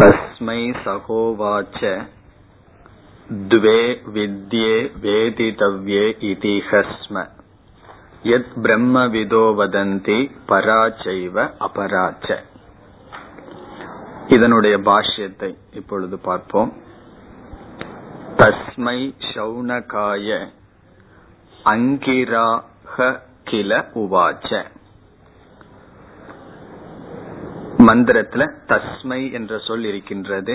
தஸ்மை சகோவாச்ச துவே வித்யே வேதிதவ்யே இதிஹஸ்ம யத் பிரம்ம விதோ வதந்தி பராச்சைவ அபராச்ச. இதனுடைய பாஷ்யத்தை இப்பொழுது பார்ப்போம். தஸ்மை சௌனகாய அங்கிராஹ கில உவாச்ச. மந்திரத்துல தஸ்மை என்ற சொல் இருக்கின்றது.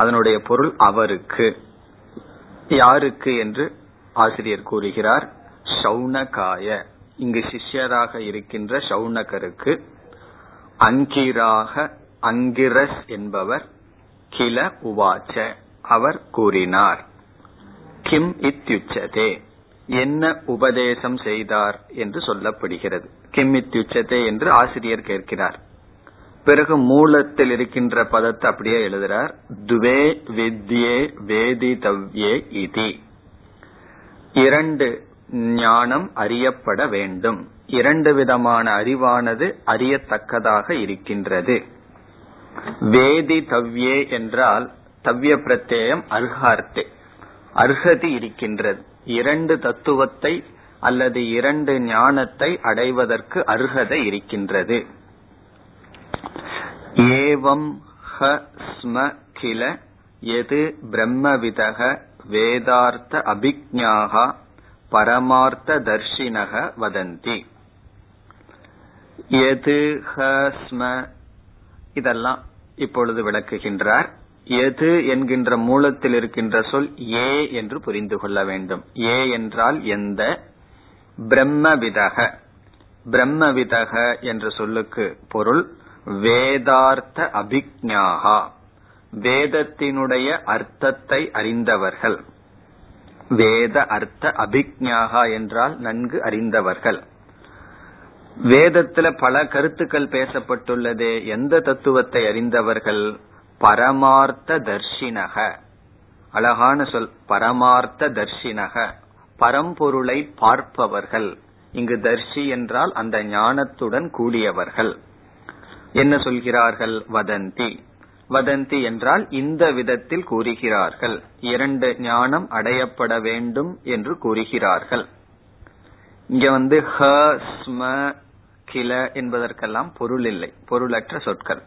அதனுடைய பொருள் அவருக்கு. யாருக்கு என்று ஆசிரியர் கூறுகிறார். சௌனகாய, இங்கு சிஷ்யராக இருக்கின்ற சௌனகருக்கு. அங்கிராக, அங்கிரஸ் என்பவர். கில உவாச்ச, அவர் கூறினார். கிம் இத்யுச்சதே, என்ன உபதேசம் செய்தார் என்று சொல்லப்படுகிறது. கிம் இத்யுச்சதே என்று ஆசிரியர் கேட்கிறார். பிறகு மூலத்தில் இருக்கின்ற பதத்தை அப்படியே எழுதுறார். துவே வித்யே வேதிதவ்யே இதி, இரண்டு ஞானம் அறியப்பட வேண்டும். இரண்டு விதமான அறிவானது அறியத்தக்கதாக இருக்கின்றது. வேதிதவ்யே என்றால் தவ்ய பிரத்யம் அர்ஹார்த்தே, அர்ஹதி இருக்கின்றது. இரண்டு தத்துவத்தை அல்லது இரண்டு ஞானத்தை அடைவதற்கு அர்ஹதை இருக்கின்றது. ஏவம் ஹ ஸ்ம கில எது பிரம்மவிதக வேதார்த்த அபிக்ஞாஹ பரமார்த்த தர்ஷினஹ வதந்தி. எது ஹ ஸ்ம, இதெல்லாம் இப்பொழுது விளக்குகின்றார். எது என்கின்ற மூலத்தில் இருக்கின்ற சொல் ஏ என்று புரிந்து கொள்ள வேண்டும். ஏ என்றால் எந்த. பிரம்மவிதக, பிரம்மவிதக என்ற சொல்லுக்கு பொருள் வேதார்த்த அபிக்ஞாஹா, வேதத்தினுடைய அர்த்தத்தை அறிந்தவர்கள். வேத அர்த்த அபிக்ஞாஹா என்றால் நன்கு அறிந்தவர்கள். வேதத்துல பல கருத்துக்கள் பேசப்பட்டுள்ளதே, எந்த தத்துவத்தை அறிந்தவர்கள்? பரமார்த்த தர்ஷினக, அழகான சொல் பரமார்த்த தர்ஷினக, பரம்பொருளை பார்ப்பவர்கள். இங்கு தர்ஷி என்றால் அந்த ஞானத்துடன் கூடியவர்கள். என்ன சொல்கிறார்கள்? வதந்தி, வதந்தி என்றால் இந்த விதத்தில் கூறுகிறார்கள். இரண்டு ஞானம் அடையப்பட வேண்டும் என்று கூறுகிறார்கள். இங்க வந்து ஹ ஸ்ம கில என்பதற்கெல்லாம் பொருள் இல்லை, பொருளற்ற சொற்கள்.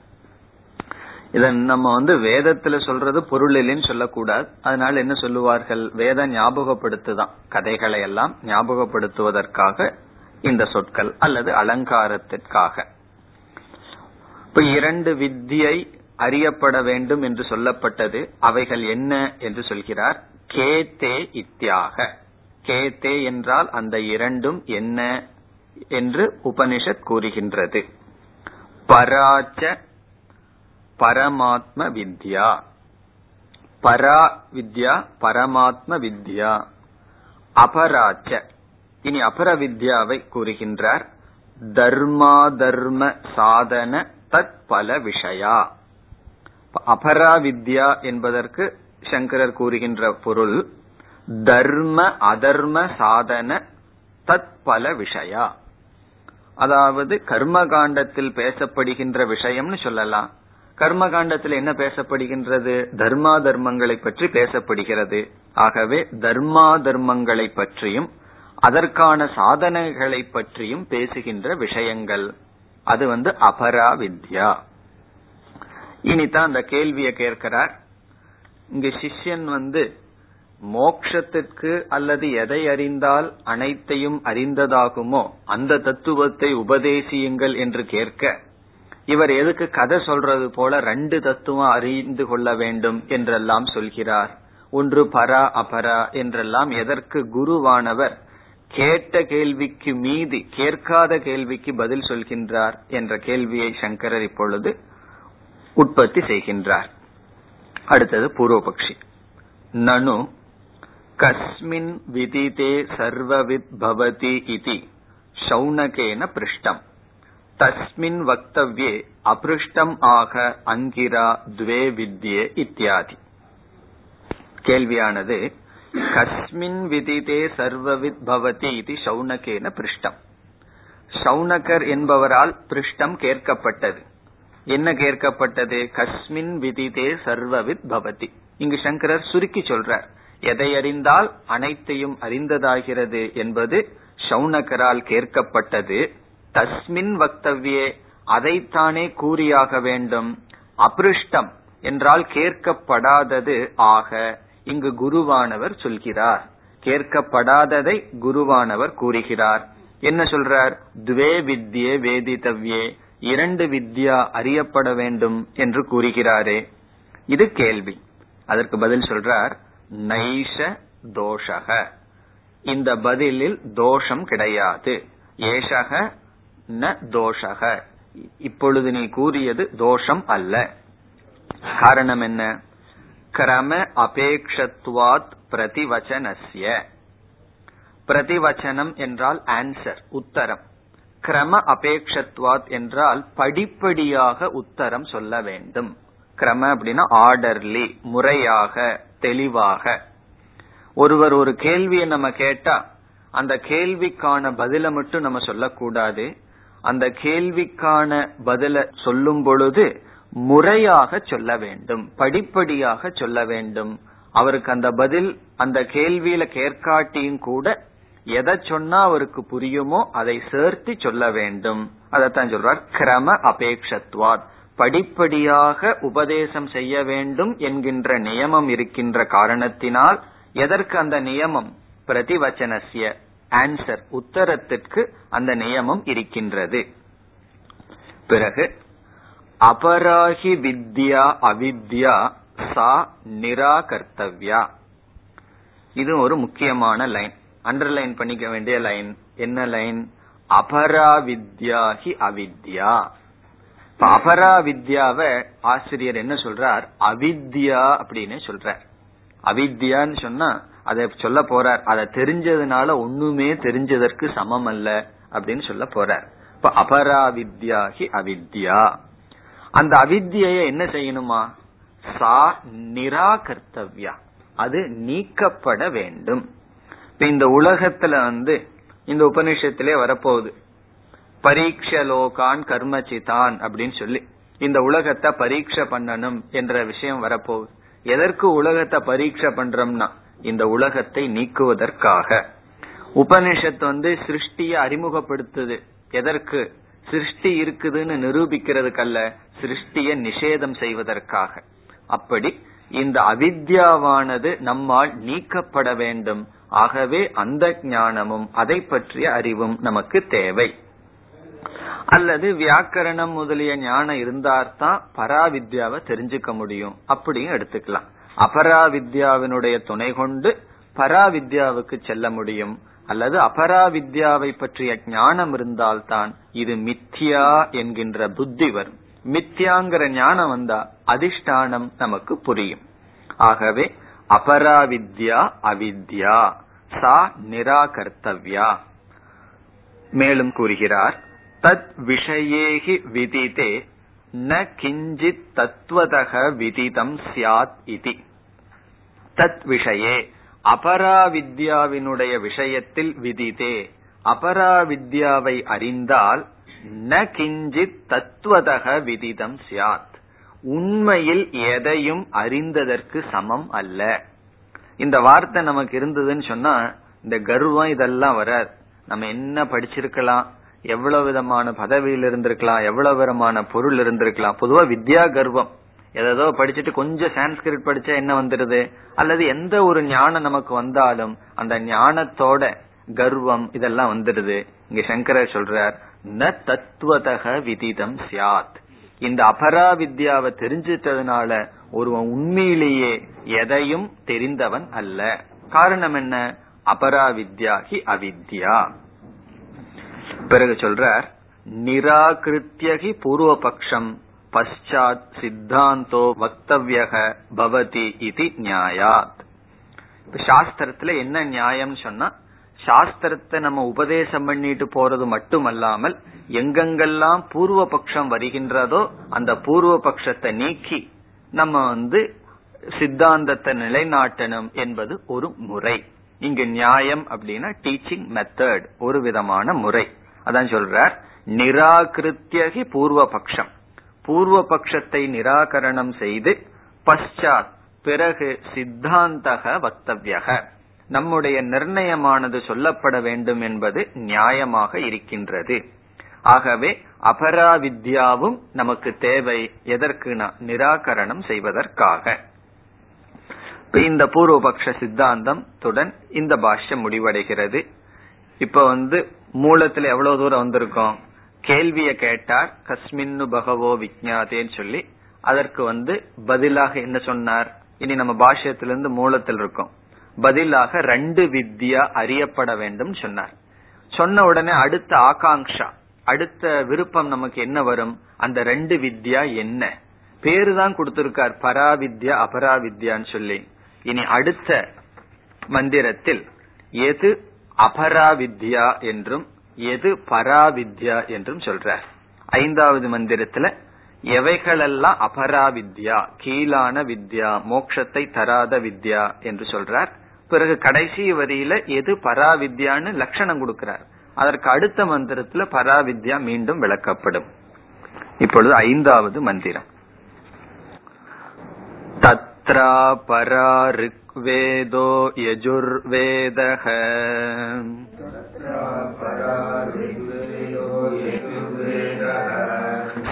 இதன் நம்ம வந்து வேதத்துல சொல்றது பொருள் இல்லைன்னு சொல்லக்கூடாது. அதனால என்ன சொல்லுவார்கள்? வேத ஞாபகப்படுத்துதான், கதைகளை எல்லாம் ஞாபகப்படுத்துவதற்காக இந்த சொற்கள் அல்லது அலங்காரத்திற்காக. இப்ப இரண்டு வித்தியை அறியப்பட வேண்டும் என்று சொல்லப்பட்டது. அவைகள் என்ன என்று சொல்கிறார். கேதே இத்யாக, கேதே என்றால் அந்த இரண்டும் என்ன என்று உபனிஷத் கூறுகின்றது. பராச்ச பரமாத்ம வித்யா, பரா வித்யா பரமாத்ம வித்யா. அபராச்ச, இனி அபர வித்யாவை கூறுகின்றார். தர்மா தர்ம சாதன தத் பல விஷயா. அபரா வித்யா என்பதற்கு சங்கரர் கூறுகின்ற பொருள் தர்ம அதர்ம சாதன தத் பல விஷயா. அதாவது கர்மகாண்டத்தில் பேசப்படுகின்ற விஷயம்னு சொல்லலாம். கர்மகாண்டத்தில் என்ன பேசப்படுகின்றது? தர்மா தர்மங்களை பற்றி பேசப்படுகிறது. ஆகவே தர்மா தர்மங்களை பற்றியும் அதற்கான சாதனைகளை பற்றியும் பேசுகின்ற விஷயங்கள் அது வந்து அபரா வித்யா. இனிதான் அந்த கேள்வியை கேட்கிறார். இங்கு சிஷ்யன் வந்து மோட்சத்திற்கு அல்லது எதை அறிந்தால் அனைத்தையும் அறிந்ததாகுமோ அந்த தத்துவத்தை உபதேசியுங்கள் என்று கேட்க, இவர் எதுக்கு கதை சொல்றது போல ரெண்டு தத்துவம் அறிந்து கொள்ள வேண்டும் என்றெல்லாம் சொல்கிறார். ஒன்று பரா அபரா என்றெல்லாம். எதற்கு? குருவானவர் கேட்ட கேள்விக்கு மீதி கேட்காத கேள்விக்கு பதில் சொல்கின்றார் என்ற கேள்வியை சங்கரர் இப்பொழுது உற்பத்தி செய்கின்றார். அடுத்தது பூர்வபக்ஷி. நனு கஸ்மின் விதிதே சர்வவித் பவதி இதி சௌனகேன பிருஷ்டம், தஸ்மின் வக்தவ்யே அபிருஷ்டம் ஆக அங்கிரா துவே வித்யே இத்தியாதி. கேள்வியானது கஸ்மின் விதிதே சர்வவித் பவதி இதி சௌனகேன பிருஷ்டம். சௌனகர் என்பவரால் பிருஷ்டம் கேட்கப்பட்டது. என்ன கேட்கப்பட்டது? கஸ்மின் விதிதே சர்வவித் பவதி. இங்கு சங்கரர் சுருக்கி சொல்றார், எதை அறிந்தால் அனைத்தையும் அறிந்ததாகிறது என்பது சௌனகரால் கேட்கப்பட்டது. தஸ்மின் வக்தவ்யே, அதைத்தானே கூறியாக வேண்டும். அப்ருஷ்டம் என்றால் கேட்கப்படாதது. ஆக இங்கு குருவானவர் சொல்கிறார், கேட்கப்படாததை குருவானவர் கூறுகிறார். என்ன சொல்றார்? துவே வித்யே வேதித்தவ்யே, இரண்டு வித்யா அறியப்பட வேண்டும் என்று கூறுகிறாரே. இது கேள்வி. அதற்கு பதில் சொல்றார், நைஷ தோஷக. இந்த பதிலில் தோஷம் கிடையாது. ஏஷக ந தோஷக, இப்பொழுது நீ கூறியது தோஷம் அல்ல. காரணம் என்ன? கிரம அபேக்ஷத்வாத் பிரதிவச்சனஸ்ய. பிரதிவச்சனம் என்றால் ஆன்சர், உத்தரம். கிரம அபேக்ஷத்வாத் என்றால் படிப்படியாக உத்தரம் சொல்ல வேண்டும். கிரம அப்படின்னா ஆர்டர்லி, முறையாக, தெளிவாக. ஒருவர் ஒரு கேள்வியை நம்ம கேட்டா அந்த கேள்விக்கான பதில மட்டும் நம்ம சொல்லக்கூடாது. அந்த கேள்விக்கான பதில சொல்லும் பொழுது முறையாக சொல்ல வேண்டும், படிப்படியாக சொல்ல வேண்டும். அவருக்கு அந்த பதில் அந்த கேள்வியில கேட்காட்டியும் கூட எதை சொன்னா அவருக்கு புரியுமோ அதை சேர்த்து சொல்ல வேண்டும். அதைத்தான் சொல்றார், கிரம அபேக்ஷத்வாத். படிப்படியாக உபதேசம் செய்ய வேண்டும் என்கின்ற நியமம் இருக்கின்ற காரணத்தினால், எதற்கு அந்த நியமம்? பிரதிவச்சனஸ்ய, ஆன்சர், உத்தரத்திற்கு அந்த நியமம் இருக்கின்றது. பிறகு அபராகி வித்யா அவித்யா சா நிராகர்த்தவ்யா. இது ஒரு முக்கியமான லைன், அண்டர்லைன் பண்ணிக்க வேண்டிய லைன். என்ன லைன்? அபராவித்யா ஹி அவித்யா. அபராவித்யாவை ஆசிரியர் என்ன சொல்றார்? அவித்யா அப்படின்னு சொல்றார். அவித்யான்னு சொன்னா அதை சொல்ல போறார், அதை தெரிஞ்சதுனால ஒண்ணுமே தெரிஞ்சதற்கு சமம் அல்ல அப்படின்னு சொல்ல போறார். இப்ப அபராவித்யா ஹி அவித்யா. அந்த அவித்யை என்ன செய்யணுமா? சா நிராகர்த்தவ்யா, அது நீக்கப்பட வேண்டும். இப்ப இந்த உலகத்துல இந்த உபநிஷத்திலே வரப்போகுது, பரீட்ச லோகான் கர்மசிதான் அப்படின்னு சொல்லி இந்த உலகத்தை பரீட்சை பண்ணணும் என்ற விஷயம் வரப்போகுது. எதற்கு உலகத்தை பரீட்சை பண்றோம்னா, இந்த உலகத்தை நீக்குவதற்காக. உபனிஷத் சிருஷ்டியை அறிமுகப்படுத்துது. எதற்கு? சிருஷ்டி இருக்குதுன்னு நிரூபிக்கிறதுக்கல்ல, சிருஷ்டியை நிஷேதம் செய்வதற்காக. அப்படி இந்த அவித்யாவானது நம்மால் நீக்கப்பட வேண்டும். ஆகவே அந்த ஞானமும் அதை பற்றிய அறிவும் நமக்கு தேவை. அல்லது வியாக்கரணம் முதலிய ஞானம் இருந்தால்தான் பராவித்யாவை தெரிஞ்சுக்க முடியும் அப்படின்னு எடுத்துக்கலாம். அபராவித்யாவினுடைய துணை கொண்டு பராவித்யாவுக்கு செல்ல முடியும். அல்லது அபராவித்யாவை பற்றிய ஞானம் இருந்தால்தான் இது மித்யா என்கின்ற புத்தி வரும். மித்யாங்கிற ஞானம் வந்தா அதிஷ்டானம் நமக்கு புரியும். ஆகவே அபராவித்யா அவித்யா சா நிராகர்த்தவ்யா. மேலும் கூறுகிறார், தத் விஷயேகி விதிதே ந கிஞ்சித் தத்வதக விதிதம் ஸ்யாத் இதி. தத் விஷயே, அபராவித்யாவினுடைய விஷயத்தில் விதிதே, அபராவித்யாவை அறிந்தால் ந கிஞ்சித் தத்வதக விதிதம் ஸ்யாத், உண்மையில் எதையும் அறிந்ததற்கு சமம் அல்ல. இந்த வார்த்தை நமக்கு இருந்ததுன்னு சொன்னா இந்த கர்வம் இதெல்லாம் வராது. நம்ம என்ன படிச்சிருக்கலாம், எவ்வளவு விதமான பதவியில் இருந்திருக்கலாம், எவ்வளவு விதமான பொருள் இருந்திருக்கலாம். பொதுவா வித்யா கர்வம், ஏதோ படிச்சுட்டு கொஞ்சம் சான்ஸ்கிரிட் படிச்சா என்ன வந்துருது, அல்லது எந்த ஒரு ஞானம் நமக்கு வந்தாலும் அந்த ஞானத்தோட கர்வம் இதெல்லாம் வந்துடுது. இங்க சங்கரர் சொல்றார், ந தத்துவதக விதிதம் ஸ்யாத். இந்த அபராவித்யாவை தெரிஞ்சிட்டதுனால ஒருவன் உண்மையிலேயே எதையும் தெரிந்தவன் அல்ல. காரணம் என்ன? அபராவித்யா ஹி அவித்யா. பிறகு சொல்றார், நிராகிருத்யகி பூர்வபக்ஷம் பச்சாத் சித்தாந்தோ வக்தவ்யக பவதி இதி நியாயாத். சாஸ்திரத்துல என்ன நியாயம் சொன்னா, சாஸ்திரத்தை நம்ம உபதேசம் பண்ணிட்டு போறது மட்டுமல்லாமல் எங்கெங்கெல்லாம் பூர்வ பட்சம் வருகின்றதோ அந்த பூர்வ பட்சத்தை நீக்கி நம்ம சித்தாந்தத்தை நிலைநாட்டணும் என்பது ஒரு முறை. இங்கு நியாயம் அப்படின்னா டீச்சிங் மெத்தட், ஒரு விதமான முறை. அதான் சொல்றார், நிராகிருத்யகி பூர்வபக்ஷம், பூர்வ பட்சத்தை நிராகரணம் செய்து பஷாத் பிறகு சித்தாந்தக வக்தவ்யக நம்முடைய நிர்ணயமானது சொல்லப்பட வேண்டும் என்பது நியாயமாக இருக்கின்றது. ஆகவே அபராவித்யாவும் நமக்கு தேவை. எதற்கு? நிராகரணம் செய்வதற்காக. இந்த பூர்வபக்ஷ சித்தாந்தத்துடன் இந்த பாஷ்யம் முடிவடைகிறது. இப்ப மூலத்துல எவ்வளவு தூரம் வந்திருக்கோம்? கேள்விய கேட்டார், கஸ்மின்னு பகவோ விஜ்ஞாதேன்னு சொல்லி, அதற்கு பதிலாக என்ன சொன்னார்? இனி நம்ம பாஷ்யத்திலிருந்து மூலத்தில் இருக்கோம். பதிலாக ரெண்டு வித்யா அறியப்பட வேண்டும் சொன்னார். சொன்ன உடனே அடுத்த ஆகாங்ஷா, அடுத்த விருப்பம் நமக்கு என்ன வரும்? அந்த ரெண்டு வித்யா என்ன? பேரு தான் கொடுத்திருக்கார், பராவித்யா அபராவித்யான்னு சொல்லி. இனி அடுத்த மந்திரத்தில் எது அபராவித்யா என்றும் எது பராவித்யா என்றும் சொல்றார். ஐந்தாவது மந்திரத்துல எவைகளெல்லாம் அபராவித்யா, கீழான வித்யா, மோட்சத்தை தராத வித்யா என்று சொல்றார். பிறகு கடைசி வரியில எது பராவித்யான்னு லட்சணம் கொடுக்கிறார். அதற்கு அடுத்த மந்திரத்துல பராவித்யா மீண்டும் விளக்கப்படும். இப்பொழுது ஐந்தாவது மந்திரம். தத்ரா பரா ரிக்வேதோ யஜுர்வேதஹ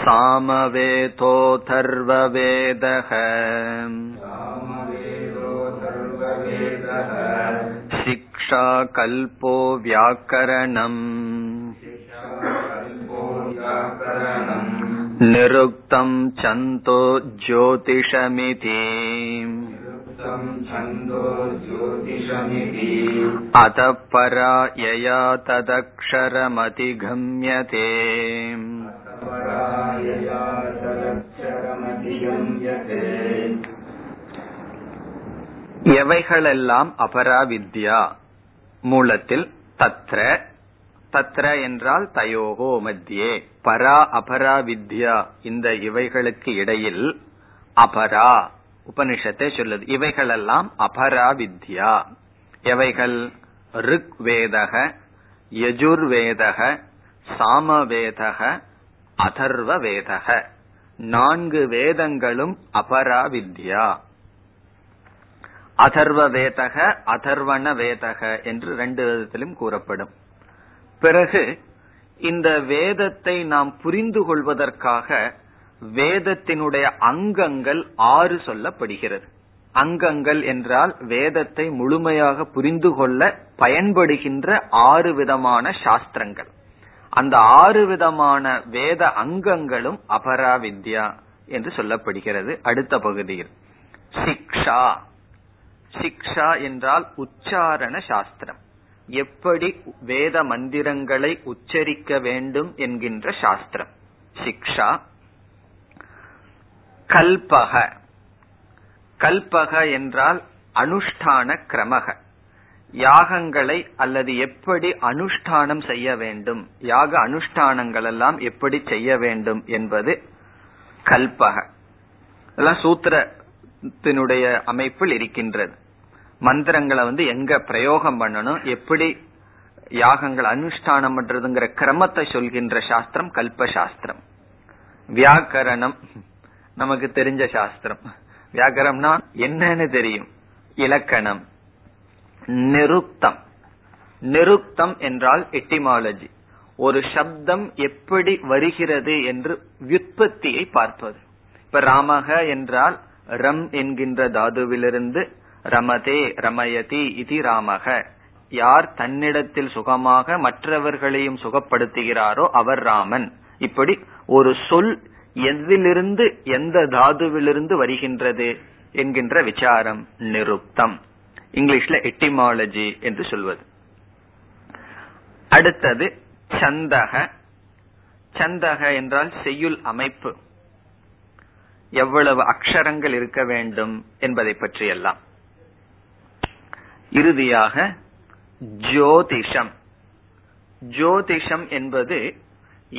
சாமவேதோ தர்வவேதஹ சிக்ஷா கல்போ வியாக்கரணம் நிருக்தம் சந்தோ ஜோதிஷமிதி அதப் பரா யயா ததக்ஷரமதிகம்யதே எவைகளெல்லாம் அபராவித்யா மூலத்தில் தத்ர தத்ர என்றால் தயோகோ மத்தியே பரா அபராவித்யா இந்த இவைகளுக்கு இடையில் அபரா உபனிஷத்தை சொல்லுது. இவைகளெல்லாம் அபராவித்யா. எவைகள்? ரிக்வேதக யஜுர்வேதக சாமவேதக அதர்வ வேதக, நான்கு வேதங்களும் அபராவித்யா. அதர்வ வேதக அதர்வண வேதக என்று ரெண்டு விதத்திலும் கூறப்படும். பிறகு இந்த வேதத்தை நாம் புரிந்து கொள்வதற்காக வேதத்தினுடைய அங்கங்கள் 6 சொல்லப்படுகிறது. அங்கங்கள் என்றால் வேதத்தை முழுமையாக புரிந்து கொள்ள பயன்படுகின்ற 6 விதமான சாஸ்திரங்கள். அந்த 6 விதமான வேத அங்கங்களும் அபராவித்யா என்று சொல்லப்படுகிறது. அடுத்த பகுதியில் சிக்ஷா, சிக்ஷா என்றால் உச்சாரண சாஸ்திரம், எப்படி வேத மந்திரங்களை உச்சரிக்க வேண்டும் என்கின்ற சாஸ்திரம் சிக்ஷா. கல்பக, கல்பக என்றால் அனுஷ்டான கிரமக, யாகங்களை அல்லது எப்படி அனுஷ்டானம் செய்ய வேண்டும், யாக அனுஷ்டானங்கள் எல்லாம் எப்படி செய்ய வேண்டும் என்பது கல்பக. இதெல்லாம் சூத்திரத்தினுடைய அமைப்பில் இருக்கின்றது. மந்திரங்களை எங்க பிரயோகம் பண்ணணும், எப்படி யாகங்கள் அனுஷ்டானம் பண்றதுங்கிற கிரமத்தை சொல்கின்ற சாஸ்திரம் கல்பசாஸ்திரம். வியாக்கரணம் நமக்கு தெரிஞ்ச சாஸ்திரம். வியாக்கரம்னா என்னன்னு தெரியும், இலக்கணம். நிருக்தம், நிருக்தம் என்றால் எட்டிமாலஜி, ஒரு சப்தம் எப்படி வருகிறது என்று வியுற்பத்தியை பார்ப்பது. இப்ப ராமக என்றால் ரம் என்கின்ற தாதுவிலிருந்து ரமதே ரமயதி இதி ராமக, யார் தன்னிடத்தில் சுகமாக மற்றவர்களையும் சுகப்படுத்துகிறாரோ அவர் ராமன். இப்படி ஒரு சொல் எதிலிருந்து எந்த தாதுவிலிருந்து வருகின்றது என்கின்ற விசாரம் நிருக்தம். இங்கிலீஷ்ல எட்டிமாலஜி என்று சொல்வது. அடுத்தது சந்தக, சந்தக என்றால் செய்யுள் அமைப்பு, எவ்வளவு அக்ஷரங்கள் இருக்க வேண்டும் என்பதை பற்றியெல்லாம். இறுதியாக ஜோதிஷம், ஜோதிஷம் என்பது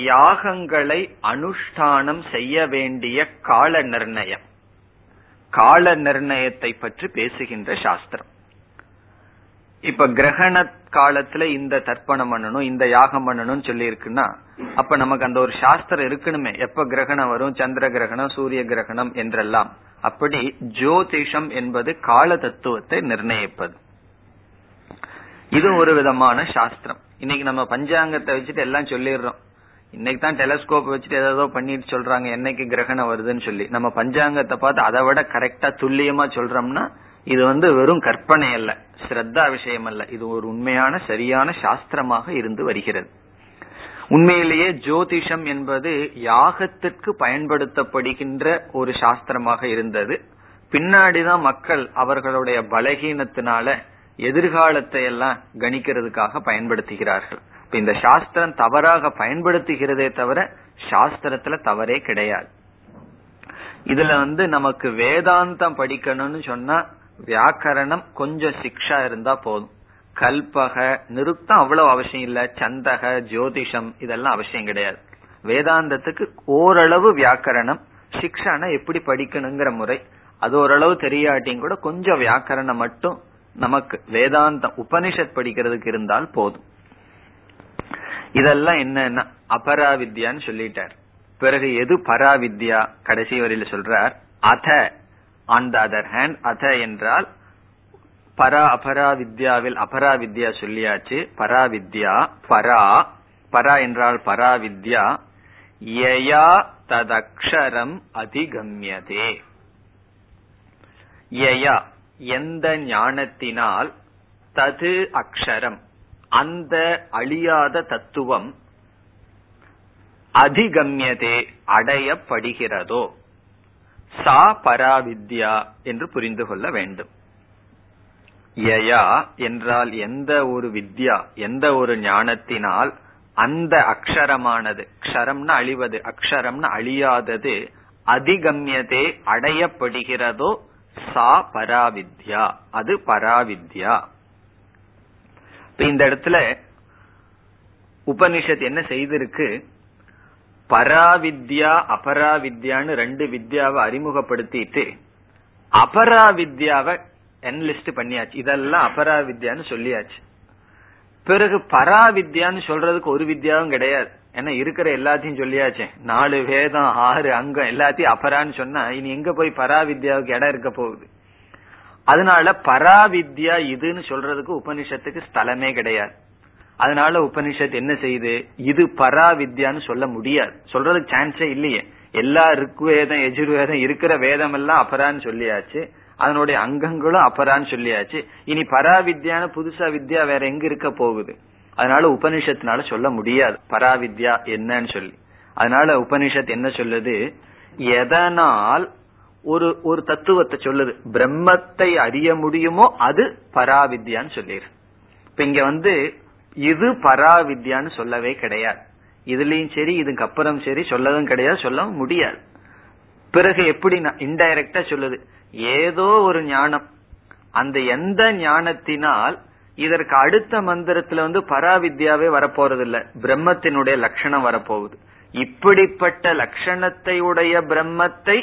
யாகங்களை அனுஷ்டானம் செய்ய வேண்டிய கால நிர்ணயம், கால நிர்ணயத்தை பற்றி பேசுகின்ற சாஸ்திரம். இப்ப கிரகண காலத்துல இந்த தர்ப்பணம் பண்ணணும், இந்த யாகம் பண்ணணும்னு சொல்லி இருக்குன்னா அப்ப நமக்கு அந்த ஒரு சாஸ்திரம் இருக்கணுமே, எப்ப கிரகணம் வரும், சந்திர கிரகணம், சூரிய கிரகணம் என்றெல்லாம். அப்படி ஜோதிஷம் என்பது கால தத்துவத்தை நிர்ணயிப்பது. இது ஒரு விதமான சாஸ்திரம். இன்னைக்கு நம்ம பஞ்சாங்கத்தை வச்சுட்டு எல்லாம் சொல்லிடுறோம், இன்னைக்கு தான் டெலஸ்கோப் வச்சுட்டு ஏதோ பண்ணிட்டு சொல்றாங்க என்னைக்கு கிரகணம் வருதுன்னு சொல்லி. நம்ம பஞ்சாங்கத்தை பார்த்து அதை விட கரெக்டா துல்லியமா சொல்றோம்னா இது வந்து வெறும் கற்பனை அல்ல, ஸ்ரத்தா விஷயம் அல்ல, இது ஒரு உண்மையான சரியான சாஸ்திரமாக இருந்து வருகிறது. உண்மையிலேயே ஜோதிஷம் என்பது யாகத்திற்கு பயன்படுத்தப்படுகின்ற ஒரு சாஸ்திரமாக இருந்தது. பின்னாடிதான் மக்கள் அவர்களுடைய பலகீனத்தினால எதிர்காலத்தை எல்லாம் கணிக்கிறதுக்காக பயன்படுத்துகிறார்கள். இந்த சாஸ்திரம் தவறாக பயன்படுத்துகிறதே தவிர சாஸ்திரத்துல தவறே கிடையாது. இதுல வந்து நமக்கு வேதாந்தம் படிக்கணும்னு சொன்னா வியாக்கரணம் கொஞ்சம் சிக்ஷா இருந்தா போதும். கல்பக நிருத்தம் அவ்வளவு அவசியம் இல்ல, சந்தக ஜோதிஷம் இதெல்லாம் அவசியம் கிடையாது. வேதாந்தத்துக்கு ஓரளவு வியாக்கரணம், சிக்ஷானா எப்படி படிக்கணுங்கிற முறை அது ஓரளவு தெரியாட்டியும் கூட கொஞ்சம் வியாக்கரணம் மட்டும் நமக்கு வேதாந்தம் உபனிஷத் படிக்கிறதுக்கு இருந்தால் போதும். இதெல்லாம் என்னன்னா அபராவித்யான்னு சொல்லிட்டார். பிறகு எது பராவித்யா? கடைசி வரையில சொல்றார் அத ஆன் த அதர் ஹேண்ட். அத என்றால் பரா அபராவித்யாவில் அபராவித்யா சொல்லியாச்சு. பராவித்யா பரா, பரா என்றால் பராவித்யா யயா ததக்ஷரம் அதிகம்யதே. யயா எந்த ஞானத்தினால், தது அக்ஷரம் அந்த அழியாத தத்துவம், அதிகம்யதே அடையப்படுகிறதோ, சா பராவித்யா என்று புரிந்து கொள்ள வேண்டும். யயா என்றால் எந்த ஒரு வித்யா, எந்த ஒரு ஞானத்தினால் அந்த அக்ஷரமானது, அக்ஷரம்னா அழிவது, அக்ஷரம்னா அழியாதது, அதிகம்யதே அடையப்படுகிறதோ, சா பராவித்யா அது பராவித்யா. இந்த இடத்துல உபனிஷத் என்ன செய்திருக்கு, பராவித்யா அபராவித்யான்னு ரெண்டு வித்யாவை அறிமுகப்படுத்திட்டு அபராவித்யாவை என்லிஸ்ட் பண்ணியாச்சு, இதெல்லாம் அபராவித்யான்னு சொல்லியாச்சு. பிறகு பராவித்யான்னு சொல்றதுக்கு ஒரு வித்யாவும் கிடையாது, ஏன்னா இருக்கிற எல்லாத்தையும் சொல்லியாச்சே, 4 வேதம் 6 அங்கம் எல்லாத்தையும் அபரான்னு சொன்னா இனி எங்க போய் பராவித்யாவுக்கு இடம் இருக்க போகுது. அதனால பராவித்யா இதுன்னு சொல்றதுக்கு உபனிஷத்துக்கு ஸ்தலமே கிடையாது. அதனால உபனிஷத் என்ன செய்து, இது பராவித்யான்னு சொல்ல முடியாது, சொல்றதுக்கு சான்ஸே இல்லையே, எல்லா ருக்வேதம் யஜுர்வேதம் இருக்கிற வேதம் எல்லாம் அபரான்னு சொல்லியாச்சு, அதனுடைய அங்கங்களும் அபரான்னு சொல்லியாச்சு, இனி பராவித்யான புதுசா வித்யா வேற எங்க இருக்க போகுது. அதனால உபனிஷத்தினால சொல்ல முடியாது பராவித்யா என்னன்னு சொல்லி. அதனால உபனிஷத் என்ன சொல்லுது, எதனால் ஒரு தத்துவத்தை சொல்லுது, பிரம்மத்தை அறிய முடியுமோ அது பராவித்யான்னு சொல்லிரு. இப்ப இங்க வந்து இது பராவித்யான்னு சொல்லவே கிடையாது, இதுலயும் சரி இதுக்கு அப்புறம் சரி சொல்லவும் கிடையாது, சொல்லவும் முடியாது. பிறகு எப்படி இன்டைரக்டா சொல்லுது, ஏதோ ஒரு ஞானம், அந்த எந்த ஞானத்தினால், இதற்கு அடுத்த மந்திரத்துல வந்து பராவித்யாவே வரப்போறது இல்ல, பிரம்மத்தினுடைய லட்சணம் வரப்போகுது. இப்படிப்பட்ட லட்சணத்தை உடைய பிரம்மத்தை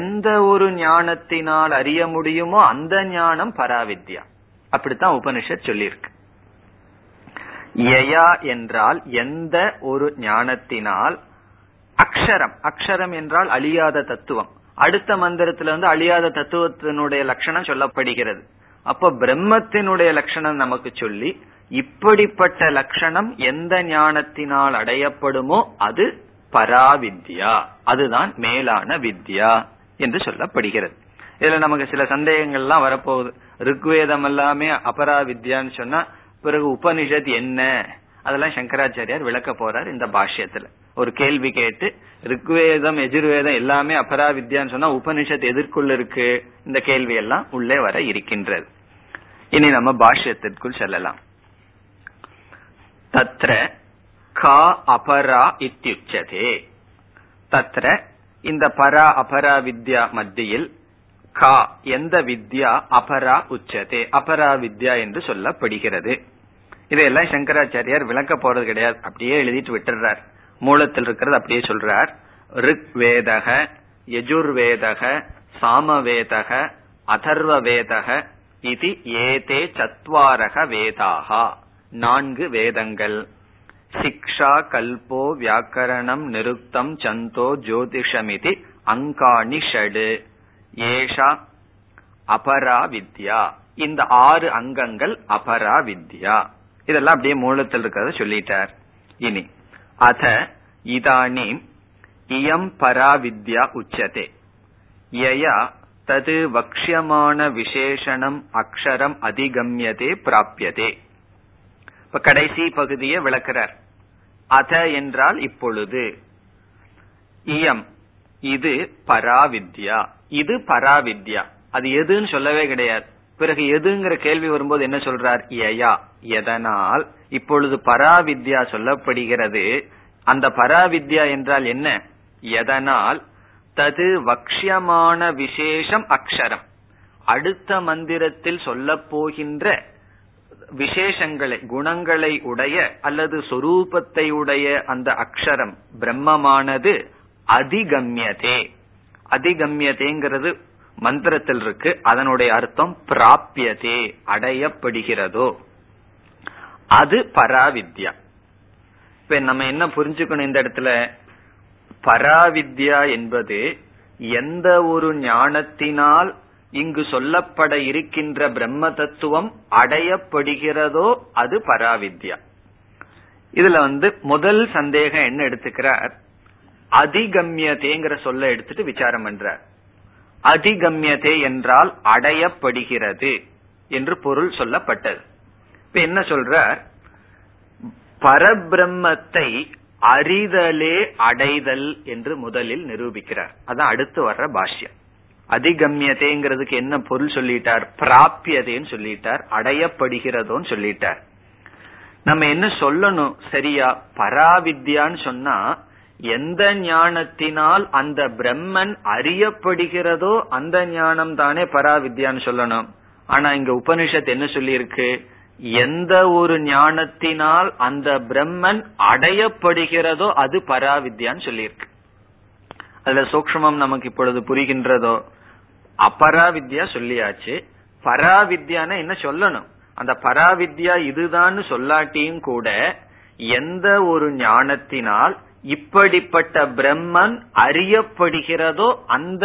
எந்த ஒரு ஞானத்தினால் அறிய முடியுமோ அந்த ஞானம் பராவித்யா. அப்படித்தான் உபனிஷத் சொல்லியிருக்கு. யயா என்றால் எந்த ஒரு ஞானத்தினால், அக்ஷரம், அக்ஷரம் என்றால் அழியாத தத்துவம், அடுத்த மந்திரத்துல வந்து அழியாத தத்துவத்தினுடைய லட்சணம் சொல்லப்படுகிறது. அப்ப பிரம்மத்தினுடைய லட்சணம் நமக்கு சொல்லி, இப்படிப்பட்ட லட்சணம் எந்த ஞானத்தினால் அடையப்படுமோ அது பராவித்யா, அதுதான் மேலான வித்யா என்று சொல்லப்படுகிறது. இதுல நமக்கு சில சந்தேகங்கள்லாம் வரப்போகுது. ருக்வேதம் எல்லாமே அபராவித்யான்னு சொன்னா பிறகு உபனிஷத் என்ன, அதெல்லாம் சங்கராச்சாரியார் விளக்க போறார் இந்த பாஷ்யத்துல. ஒரு கேள்வி கேட்டு, ருக்வேதம் யஜுர்வேதம் எல்லாமே அபராவித்யான்னு சொன்னா உபனிஷத் எதிர்கொள்ள இருக்கு, இந்த கேள்வி எல்லாம் உள்ளே வர இருக்கின்றது. இனி நம்ம பாஷ்யத்திற்குள் செல்லலாம். தத்ர கா அபரா இத்யுச்சதே. தத்ர இந்த பரா அபரா வித்யா மத்தியில் கா எந்த வித்யா, அபரா உச்சதே அபரா வித்யா என்று சொல்லப்படுகிறது. இதையெல்லாம் சங்கராச்சாரியார் விளக்க போறது கிடையாது, அப்படியே எழுதிட்டு விட்டுறார். மூலத்தில் இருக்கிறது அப்படியே சொல்றார். ருக்வேதக யஜுர்வேதக சாமவேதக அதர்வவேதக இது ஏதே சத்வாரக வேதாகா, 4 வேதங்கள். சிக்ஷா, கல்போ, வியாக்கரணம், நிருக்தம், சந்தோ, ஜோதிஷமிதி அங்காணி ஷடு. ஏஷா அபராவித்யா, இந்த 6 அங்கங்கள் அபராவித்யா. இதெல்லாம் அப்படியே மூலத்தில் இருக்கிறத சொல்லிட்டார். இனி அத இதானி இயம் பராவித்யா உச்சதே, யயா தது வக்ஷ்யமான விசேஷணம் அக்ஷரம் அதிகம்யதே பிராப்யதே. இப்ப கடைசி பகுதியை விளக்கிறார். அத என்றால் இப்பொழுது, இயம் இது பராவித்யா, இது பராவித்யா. அது எதுன்னு சொல்லவே கிடையாது. பிறகு எதுங்கிற கேள்வி வரும்போது என்ன சொல்றார்? யயா, எதனால் இப்பொழுது பராவித்யா சொல்லப்படுகிறது. அந்த பராவித்யா என்றால் என்ன? எதனால் தது வக்ஷ்யமான விசேஷம் அக்ஷரம், அடுத்த மந்திரத்தில் சொல்ல போகின்ற விசேஷங்களை, குணங்களை உடைய அல்லது சொரூபத்தை உடைய அந்த அக்ஷரம் பிரம்மமானது அதிகம்யதே. அதிகம்யதேங்கிறது மந்திரத்தில் இருக்கு, அதனுடைய அர்த்தம் பிராப்யதே, அடையப்படுகிறதோ, அது பராவித்யா. இப்ப நம்ம என்ன புரிஞ்சுக்கணும் இந்த இடத்துல? பராவித்யா என்பது எந்த ஒரு ஞானத்தினால் இங்கு சொல்லப்பட இருக்கின்ற பிரம்ம தத்துவம் அடையப்படுகிறதோ, அது பராவித்யா. இதுல முதல் சந்தேகம் என்ன எடுத்துக்கிறார்? அதிகம்யதேங்கிற சொல்ல எடுத்துட்டு விசாரம் பண்றார். அதிகம்யதே என்றால் அடையப்படுகிறது என்று பொருள் சொல்லப்பட்டது. இப்ப என்ன சொல்றார்? பரபிரம்மத்தை அறிதலே அடைதல் என்று முதலில் நிரூபிக்கிறார். அதான் அடுத்து வர்ற பாஷ்யம். அதிகம்யதேங்கிறதுக்கு என்ன பொருள் சொல்லிட்டார்? பிராப்யதேன்னு சொல்லிட்டார், அடையப்படுகிறதோன்னு சொல்லிட்டார். நம்ம என்ன சொல்லணும்? சரியா, பராவித்யான்னு சொன்னா எந்த ஞானத்தினால் அந்த பிரம்மன் அறியப்படுகிறதோ அந்த ஞானம் தானே பராவித்யான்னு சொல்லணும். ஆனா இங்க உபனிஷத் என்ன சொல்லி இருக்கு? எந்த ஒரு ஞானத்தினால் அந்த பிரம்மன் அடையப்படுகிறதோ அது பராவித்யான்னு சொல்லியிருக்கு. அதுல சூக்ஷ்மம் நமக்கு இப்பொழுது புரிகின்றதோ? அபராவித்யா சொல்லியாச்சு. பராவித்யான்னு என்ன சொல்லணும்? அந்த பராவித்யா இதுதான்னு சொல்லாட்டியும் கூட, எந்த ஒரு ஞானத்தினால் இப்படிப்பட்ட பிரம்மன் அறியப்படுகிறதோ அந்த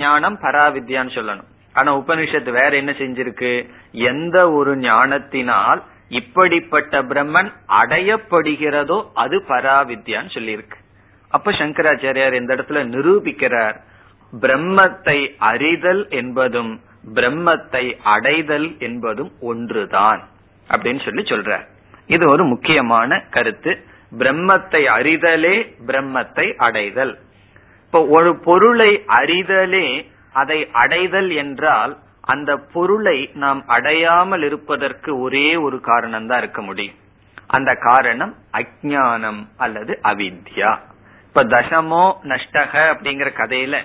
ஞானம் பராவித்யான்னு சொல்லணும். ஆனா உபனிஷத்து வேற என்ன செஞ்சிருக்கு? எந்த ஒரு ஞானத்தினால் இப்படிப்பட்ட பிரம்மன் அடையப்படுகிறதோ அது பராவித்யான்னு சொல்லியிருக்கு. அப்ப சங்கராச்சாரியார் இந்த இடத்துல நிரூபிக்கிறார், பிரம்மத்தை அறிதல் என்பதும் பிரம்மத்தை அடைதல் என்பதும் ஒன்றுதான் அப்படின்னு சொல்லி சொல்றார். இது ஒரு முக்கியமான கருத்து. பிரம்மத்தை அறிதலே பிரம்மத்தை அடைதல். இப்போ ஒரு பொருளை அறிதலே அதை அடைதல் என்றால், அந்த பொருளை நாம் அடையாமல் இருப்பதற்கு ஒரே ஒரு காரணம் தான் இருக்க முடியும். அந்த காரணம் அஜ்ஞானம் அல்லது அவித்யா. இப்ப தசமோ நஷ்டக அப்படிங்கிற கதையில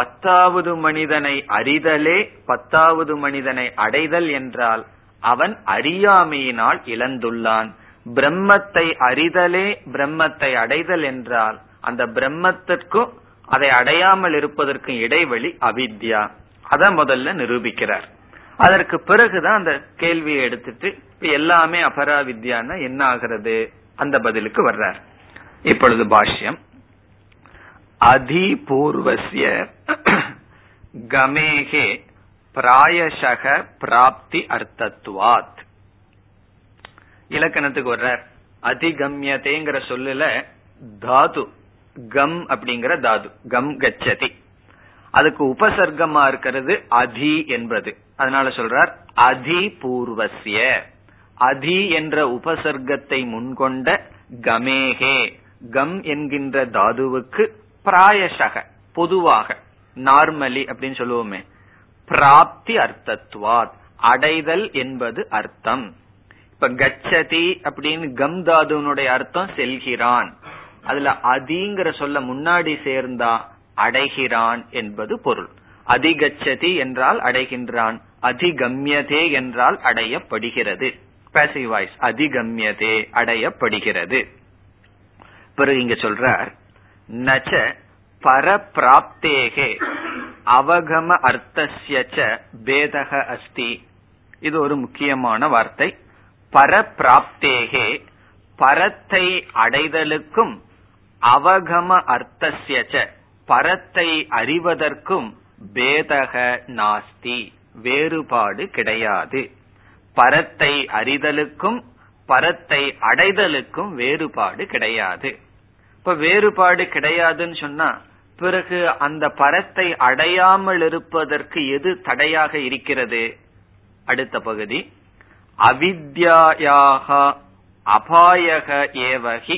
10வது மனிதனை அறிதலே 10வது மனிதனை அடைதல் என்றால், அவன் அறியாமையினால் இழந்துள்ளான். பிரம்மத்தை அறிதலே பிரம்மத்தை அடைதல் என்றால், அந்த பிரம்மத்திற்கும் அதை அடையாமல் இருப்பதற்கும் இடைவெளி அவித்யா. அத முதல்ல நிரூபிக்கிறார். அதற்கு பிறகுதான் அந்த கேள்வியை எடுத்துட்டு எல்லாமே அபராவித்யான்னா என்ன ஆகிறது அந்த பதிலுக்கு வர்றார். இப்பொழுது பாஷ்யம். அதிபூர்வஸ்ய கமேகே பிராயசக பிராப்தி அர்த்தத்வாத். இலக்கணத்துக்கு வர்றார். அதிகம்யதேங்கிற சொல்லுல தாது கம் அப்படிங்கிற தாது, கம் கச்சதி, அதுக்கு உபசர்க்கமா இருக்கிறது அதி என்பது. அதனால சொல்றார் அதிபூர்வஸ்ய, அதி என்ற உபசர்க்கத்தை முன்கொண்ட கமேகே, கம் என்கின்ற தாதுவுக்கு பிராயசக பொதுவாக, நார்மலி அப்படின்னு சொல்லுவோமே, பிராப்தி அர்த்தத்வாத் அடைதல் என்பது அர்த்தம். இப்ப கச்சதி அப்படின்னு கம் தாதுனுடைய அர்த்தம் செல்கிறான். அதுல அதிங்கிற சொல்ல முன்னாடி சேர்ந்தா அடைகிறான் என்பது பொருள். அதிகச்சதி என்றால் அடைகின்றான், அதிகம்யதே என்றால் அடையப்படுகிறது. பேசிவ் வாய்ஸ், அதிகம்யதே அடையப்படுகிறது. பிறகு இங்க சொல்றார், நச்ச பரப்பிராப்தேகே அவகம அர்த்தஸ்ய ச பேதக அஸ்தி. இது ஒரு முக்கியமான வார்த்தை. பரப்பிராப்தேகே, பரத்தை அடைதலுக்கும் அவகம அர்த்தஸ்யச்ச, பரத்தை அறிவதற்கும் பேதக நாஸ்தி, வேறுபாடு கிடையாது. பரத்தை அறிதலுக்கும் பரத்தை அடைதலுக்கும் வேறுபாடு கிடையாது. இப்ப வேறுபாடு கிடையாதுன்னு சொன்னா பிறகு அந்த பரத்தை அடையாமல் இருப்பதற்கு எது தடையாக இருக்கிறது? அடுத்த பகுதி, அவித்யாயாக அபாயக ஏவகி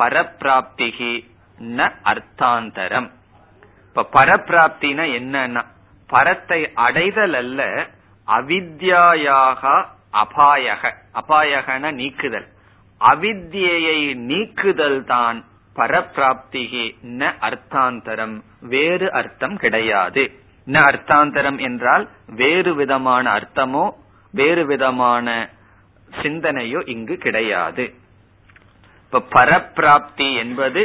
பரப்பிராப்திகி ந அர்த்தாந்தரம். இப்ப பரப்பிராப்தினா என்னன்னா பரத்தை அடைதல் அல்ல, அவித்யாயாக அபாயக, அபாயகன நீக்குதல், அவித்யை நீக்குதல் தான் பரப்பிராப்திகி ந அர்த்தாந்தரம், வேறு அர்த்தம் கிடையாது. ந அர்த்தாந்தரம் என்றால் வேறு விதமான அர்த்தமோ வேறு விதமான சிந்தனையோ இங்கு கிடையாது. இப்ப பரப்பிராப்தி என்பது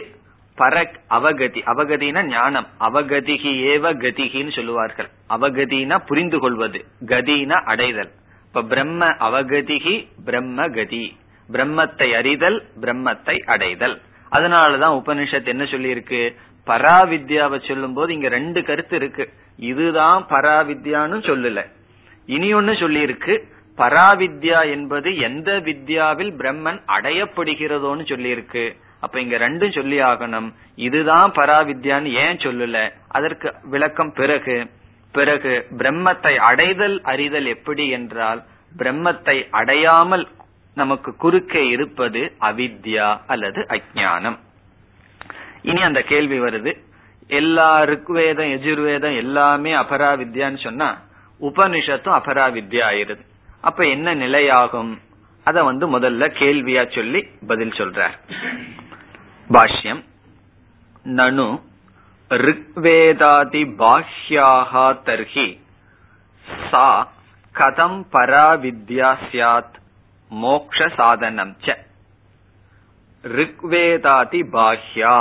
பர அவகதி, அவகதினா ஞானம், அவகதிகி ஏவ கதிகின்னு சொல்லுவார்கள். அவகதினா புரிந்து கொள்வது, கதினா அடைதல். இப்ப பிரம்ம அவகதிகி பிரம்ம கதி, பிரம்மத்தை அறிதல் பிரம்மத்தை அடைதல். அதனாலதான் உபனிஷத் என்ன சொல்லியிருக்கு, பராவித்யாவை சொல்லும் போது இங்க ரெண்டு கருத்து இருக்கு. இதுதான் பராவித்யான்னு சொல்லல, இனி ஒன்னு சொல்லியிருக்கு, பராவித்யா என்பது எந்த வித்யாவில் பிரம்மன் அடையப்படுகிறதோன்னு சொல்லியிருக்கு. அப்ப இங்க ரெண்டும் சொல்லி ஆகணும். இதுதான் பராவித்யான்னு ஏன் சொல்லல, அதற்கு விளக்கம் பிறகு. பிறகு பிரம்மத்தை அடைதல் அறிதல் எப்படி என்றால், பிரம்மத்தை அடையாமல் நமக்கு குறுக்கே இருப்பது அவித்யா அல்லது அஜ்ஞானம். இனி அந்த கேள்வி வருது, எல்லா ரிக்வேதம் யஜுர்வேதம் எல்லாமே அபராவித்யான்னு சொன்னா உபனிஷத்தும் அபராவித்யா ஆயிருது. அப்ப என்ன நிலையாகும்? அத முதல்ல கேள்வியா சொல்லி பதில் சொல்றார். பாஷ்யம், நனு ரிக்வேதாதி பாஷ்யாஹ தர்ஹி சா கதம் பராவித்யா ஸ்யாத் மோக்ஷ சாதனம் ச. ரிக்வேதாதி பாஹ்யா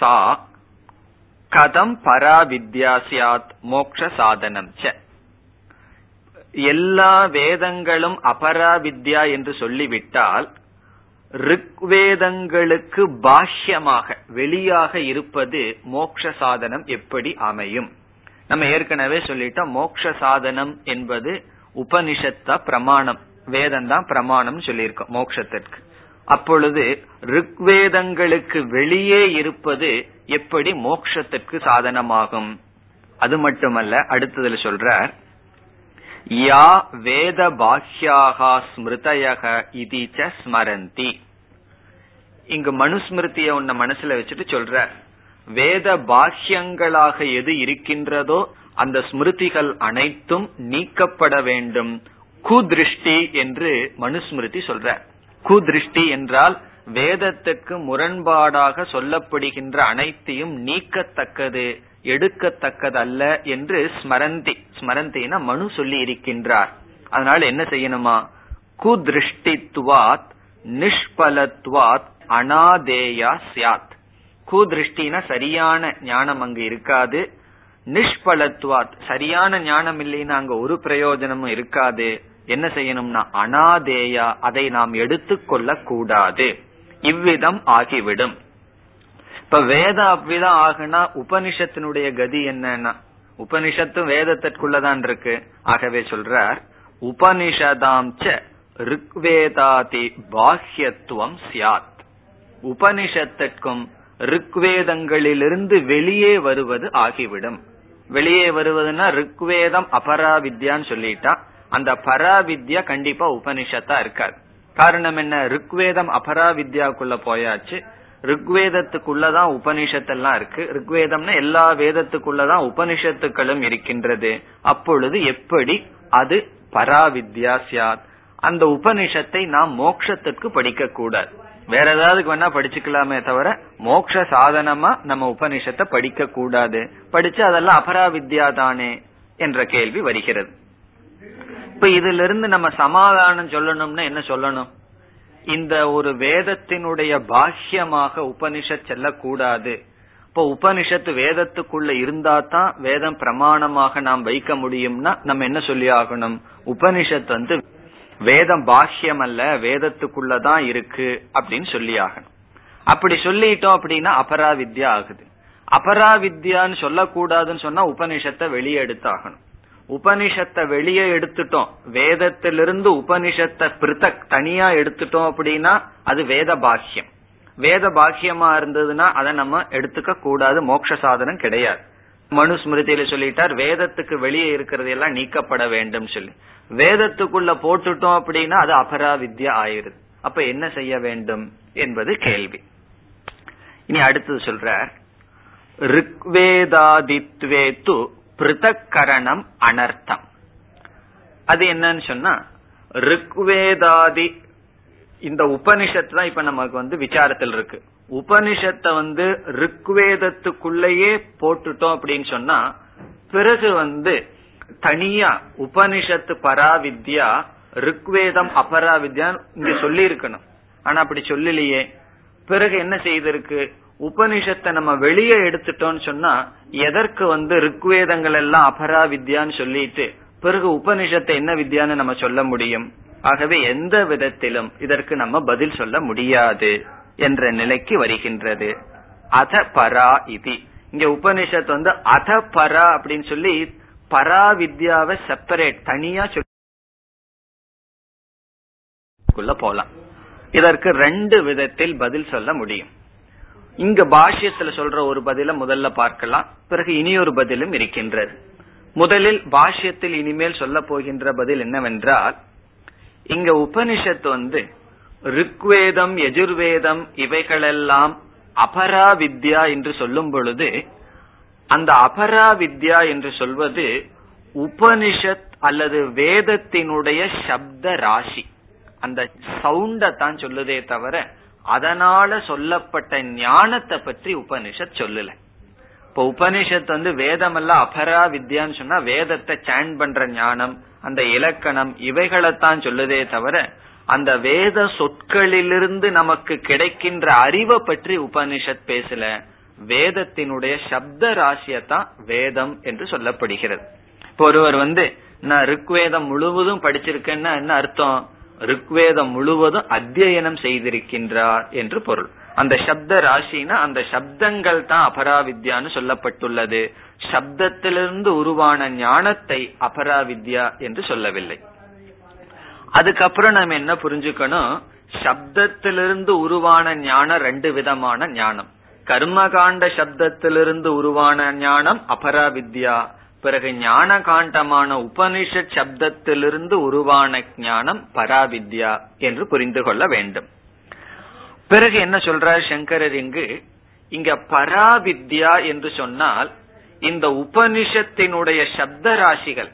சா கதம் பராவித்யா ஸ்யாத் மோக்ஷ சாதனம் ச. எல்லா வேதங்களும் அபராவித்யா என்று சொல்லிவிட்டால் ரிக்வேதங்களுக்கு பாஷ்யமாக வெளியாக இருப்பது மோக்ஷ சாதனம் எப்படி அமையும்? நம்ம ஏற்கனவே சொல்லிட்டோம், மோக்ஷ சாதனம் என்பது உபனிஷத்தா பிரமாணம், வேதம்தான் பிரமாணம் சொல்லியிருக்கோம் மோக்ஷத்திற்கு. அப்பொழுது ரிக்வேதங்களுக்கு வெளியே இருப்பது எப்படி மோக்ஷத்திற்கு சாதனமாகும்? அது மட்டுமல்ல, அடுத்ததுல சொல்றார், யா வேத பாஹ்யாஹா ஸ்மிருதயஹ இதி ச ஸ்மரந்தி. இங்கு மனுஸ்மிருதியை உன்ன மனசுல வச்சுட்டு சொல்ற, வேத பாஹ்யங்களாக எது இருக்கின்றதோ அந்த ஸ்மிருதிகள் அனைத்தும் நீக்கப்பட வேண்டும். குதிருஷ்டி என்று மனுஸ்மிருதி சொல்ற. குதிருஷ்டி என்றால் வேதத்துக்கு முரண்பாடாக சொல்லப்படுகின்ற அனைத்தையும் நீக்கத்தக்கது, எடுக்கத்தக்கதல்ல என்று ஸ்மரந்தி. ஸ்மரந்தினா மனு சொல்லி இருக்கின்றார். அதனால என்ன செய்யணுமா? குதிருஷ்டித்வாத் நிஷ்பலத்வாத் அனாதேயா ஸ்யாத். குதிருஷ்டினா சரியான ஞானம் அங்கு இருக்காது, நிஷ்பலத்வாத் சரியான ஞானம் இல்லைன்னா அங்க ஒரு பிரயோஜனமும் இருக்காது. என்ன செய்யணும்னா அனாதேயா, அதை நாம் எடுத்துக்கொள்ள கூடாது. இவ்விதம் ஆகிவிடும். இப்ப வேதம் அவ்விதம் ஆகுனா உபனிஷத்தினுடைய கதி என்னன்னா, உபனிஷத்தும் வேதத்திற்குள்ளதான் இருக்கு. ஆகவே சொல்றார், உபனிஷதாம் ச ரிக்வேதாதி பாஹ்யத்துவம் ஸ்யாத். உபனிஷத்திற்கும் ரிக்வேதங்களிலிருந்து வெளியே வருவது ஆகிவிடும். வெளியே வருவதுன்னா ரிக்வேதம் அபராவித்யான்னு சொல்லிட்டா அந்த பராவித்யா கண்டிப்பா உபனிஷத்தா இருக்காது. காரணம் என்ன? ரிக்வேதம் அபராவித்யாக்குள்ள போயாச்சு, ரிக்வேதத்துக்குள்ளதான் உபனிஷத்தெல்லாம் இருக்கு. ரிக்வேதம்னா எல்லா வேதத்துக்குள்ளதான் உபனிஷத்துக்களும் இருக்கின்றது. அப்பொழுது எப்படி அது பராவித்யா சியாத்? அந்த உபனிஷத்தை நாம் மோட்சத்திற்கு படிக்க கூடாது, வேற ஏதாவதுக்கு வேணா படிச்சுக்கலாமே தவிர மோட்ச சாதனமா நம்ம உபனிஷத்தை படிக்க கூடாது. படிச்சு அதெல்லாம் அபராவித்யா தானே என்ற கேள்வி வருகிறது. இப்ப இதுல இருந்து நம்ம சமாதானம் சொல்லணும்னா என்ன சொல்லணும்? இந்த ஒரு வேதத்தினுடைய பாஷ்யமாக உபனிஷத் செல்லக்கூடாது. இப்போ உபனிஷத்து வேதத்துக்குள்ள இருந்தா தான் வேதம் பிரமாணமாக நாம் வைக்க முடியும்னா நம்ம என்ன சொல்லி ஆகணும்? உபனிஷத் வந்து வேதம் பாஷ்யம் அல்ல, வேதத்துக்குள்ளதான் இருக்கு அப்படின்னு சொல்லி ஆகணும். அப்படி சொல்லிட்டோம் அப்படின்னா அபராவித்யா ஆகுது. அபராவித்யான்னு சொல்லக்கூடாதுன்னு சொன்னா உபனிஷத்தை வெளியே எடுத்தாகணும். உபனிஷத்தை வெளியே எடுத்துட்டோம், வேதத்திலிருந்து உபனிஷத்தை பிரித்தக் தனியா எடுத்துட்டோம் அப்படின்னா அது வேத பாஷ்யம். வேத பாஷ்யமா இருந்ததுன்னா அதை நம்ம எடுத்துக்க கூடாது, மோட்ச சாதனம் கிடையாது. மனுஸ்மிருதியில சொல்லிட்டார் வேதத்துக்கு வெளியே இருக்கிறது எல்லாம் நீக்கப்பட வேண்டும் சொல்லி. வேதத்துக்குள்ள போட்டுட்டோம் அப்படின்னா அது அபராவித்யா ஆயிருது. அப்ப என்ன செய்ய வேண்டும் என்பது கேள்வி. இனி அடுத்தது சொல்றார், ரிக்வேதாதித்வேது பிருத்தக்கரணம் அனர்த்தம். அது என்னன்னு சொன்னா, ரிக்வேதாதி இந்த உபனிஷத்து தான் இப்ப நமக்கு வந்து விசாரத்தில் இருக்கு. உபனிஷத்தை வந்து ரிக்வேதத்துக்குள்ளேயே போட்டுட்டோம் அப்படின்னு சொன்னா பிறகு வந்து தனியா உபனிஷத்து பராவித்யா ரிக்வேதம் அபராவித்யான்னு இங்க சொல்லி இருக்கணும். ஆனா அப்படி சொல்லலையே. பிறகு என்ன செய்திருக்கு, உபனிஷத்தை நம்ம வெளியே எடுத்துட்டோம்னு சொன்னா எதற்கு வந்து ரிக்வேதங்கள் எல்லாம் அபராவித்யான்னு சொல்லிட்டு பிறகு உபனிஷத்தை என்ன வித்யான்னு நம்ம சொல்ல முடியும்? ஆகவே எந்த விதத்திலும் இதற்கு நம்ம பதில் சொல்ல முடியாது என்ற நிலைக்கு வருகின்றது. அத பரா இது இங்க உபனிஷத்து வந்து அத பரா அப்படின்னு சொல்லி பராவித்யாவை செப்பரேட் தனியா சொல்ல போலாம். இதற்கு ரெண்டு விதத்தில் பதில் சொல்ல முடியும். இங்க பாஷ்யத்துல சொல்ற ஒரு பதில முதல்ல பார்க்கலாம், பிறகு இனியொரு பதிலும் இருக்கின்றது. முதலில் பாஷ்யத்தில் இனிமேல் சொல்ல போகின்ற பதில் என்னவென்றால், இங்க உபனிஷத்து வந்து ரிக்வேதம் யஜுர்வேதம் இவைகளெல்லாம் அபராவித்யா என்று சொல்லும் பொழுது அந்த அபராவித்யா என்று சொல்வது உபனிஷத் அல்லது வேதத்தினுடைய சப்த ராசி, அந்த சவுண்ட தான் சொல்லுதே தவிர அதனால சொல்லப்பட்ட ஞானத்தை பற்றி உபனிஷத் சொல்லல. இப்ப உபனிஷத் வந்து வேதம் எல்லாம் அபராவித்யான்னு சொன்னா வேதத்தை சாண்ட் பண்ற ஞானம், அந்த இலக்கணம் இவைகளைத்தான் சொல்லுதே தவிர அந்த வேத சொற்களிலிருந்து நமக்கு கிடைக்கின்ற அறிவை பற்றி உபனிஷத் பேசல. வேதத்தினுடைய சப்த ராசியத்தான் வேதம் என்று சொல்லப்படுகிறது. இப்போ ஒருவர் வந்து நான் ரிக்வேதம் முழுவதும் படிச்சிருக்கேன்னா என்ன அர்த்தம்? ரிக்வேதம் முழுவதும் அத்தியனம் செய்திருக்கின்றார் என்று பொருள். அந்த சப்த ராசினா அந்த சப்தங்கள் தான் அபராவித்யான்னு சொல்லப்பட்டுள்ளது. சப்தத்திலிருந்து உருவான ஞானத்தை அபராவித்யா என்று சொல்லவில்லை. அதுக்கப்புறம் நம்ம என்ன புரிஞ்சுக்கணும், சப்தத்திலிருந்து உருவான ஞானம் ரெண்டு விதமான ஞானம். கர்மகாண்ட சப்தத்திலிருந்து உருவான ஞானம் அபராவித்யா. பிறகு ஞான காண்டமான உபனிஷத் சப்தத்திலிருந்து உருவான ஞானம் பராவித்யா என்று புரிந்து கொள்ள வேண்டும். பிறகு என்ன சொல்றார் சங்கரர், இங்க பராவித்யா என்று சொன்னால் இந்த உபனிஷத்தினுடைய சப்த ராசிகள்,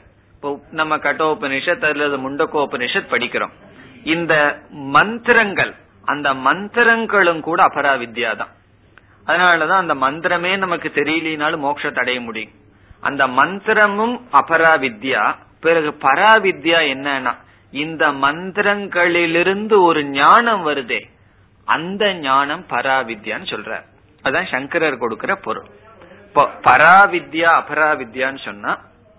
நம்ம கடோபனிஷத் அல்லது முண்டகோபனிஷத் படிக்கிறோம், இந்த மந்திரங்கள், அந்த மந்திரங்களும் கூட அபராவித்யா தான். அதனாலதான் அந்த மந்திரமே நமக்கு தெரியலனாலும் மோட்சத்தை அடைய முடியும். அந்த மந்திரமும் அபராவித்யா. பிறகு பராவித்யா என்னன்னா இந்த மந்திரங்களிலிருந்து ஒரு ஞானம் வருதே அந்த ஞானம் பராவித்யான்னு சொல்ற. அதான் சங்கரர் கொடுக்கிற பொருள். இப்போ பராவித்யா அபராவித்யான்னு சொன்னா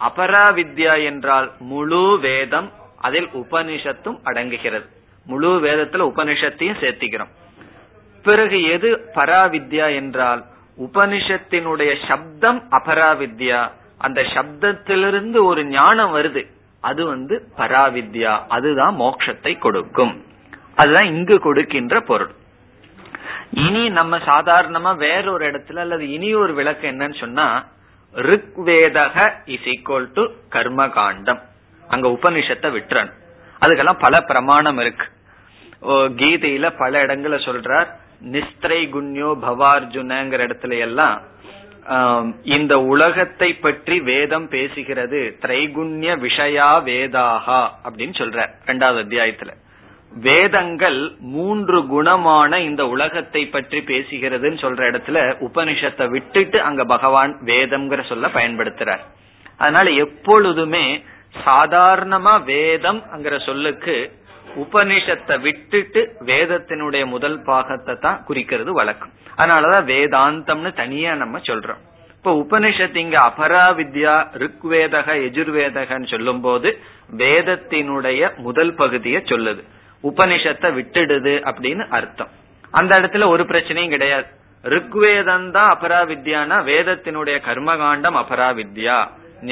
அபராவித்யா என்றால் முழு வேதம், அதில் உபனிஷத்தும் அடங்குகிறது. முழு வேதத்துல உபனிஷத்தையும் சேர்த்திக்கிறோம். பிறகு எது பராவித்யா என்றால் உபனிஷத்தினுடைய சப்தம் அபராவித்யா, அந்த சப்தத்திலிருந்து ஒரு ஞானம் வருது, அது வந்து பராவித்யா. அதுதான் மோட்சத்தை கொடுக்கும். அதுதான் இங்கு கொடுக்கின்ற பொருள். இனி நம்ம சாதாரணமா வேறொரு இடத்துல அல்லது இனி ஒரு விளக்கம் என்னன்னு சொன்னா, ரிக்வேதக இஸ் ஈக்வல் டு கர்மகாண்டம். அங்க உபனிஷத்தை விட்டுறான். அதுக்கெல்லாம் பல பிரமாணம் இருக்கு. கீதையில பல இடங்களை சொல்றார், நிஸ்திரை குண்யோ பவார்ஜுனங்கிற இடத்துல எல்லாம் இந்த உலகத்தை பற்றி வேதம் பேசுகிறது. திரைகுண்ய விஷயா வேதாகா அப்படின்னு சொல்ற இரண்டாவது அத்தியாயத்துல. வேதங்கள் மூன்று குணமான இந்த உலகத்தை பற்றி பேசுகிறதுன்னு சொல்ற இடத்துல உபனிஷத்தை விட்டுட்டு அங்க பகவான் வேதம்ங்கிற சொல்ல பயன்படுத்துறார். அதனால எப்பொழுதுமே சாதாரணமா வேதம்ங்கிற சொல்லுக்கு உபனிஷத்தை விட்டுட்டு வேதத்தினுடைய முதல் பாகத்தை தான் குறிக்கிறது வழக்கம். அதனாலதான் வேதாந்தம்னு தனியா நம்ம சொல்றோம். இப்ப உபனிஷத்து இங்க அபராவித்யா ரிக்வேதக யஜுர்வேதகன்னு சொல்லும் போது வேதத்தினுடைய முதல் பகுதியை சொல்லுது, உபனிஷத்தை விட்டுடுது அப்படின்னு அர்த்தம். அந்த இடத்துல ஒரு பிரச்சனையும் கிடையாது. ரிக்வேதம் தான் அபராவித்யானா வேதத்தினுடைய கர்மகாண்டம் அபராவித்யா,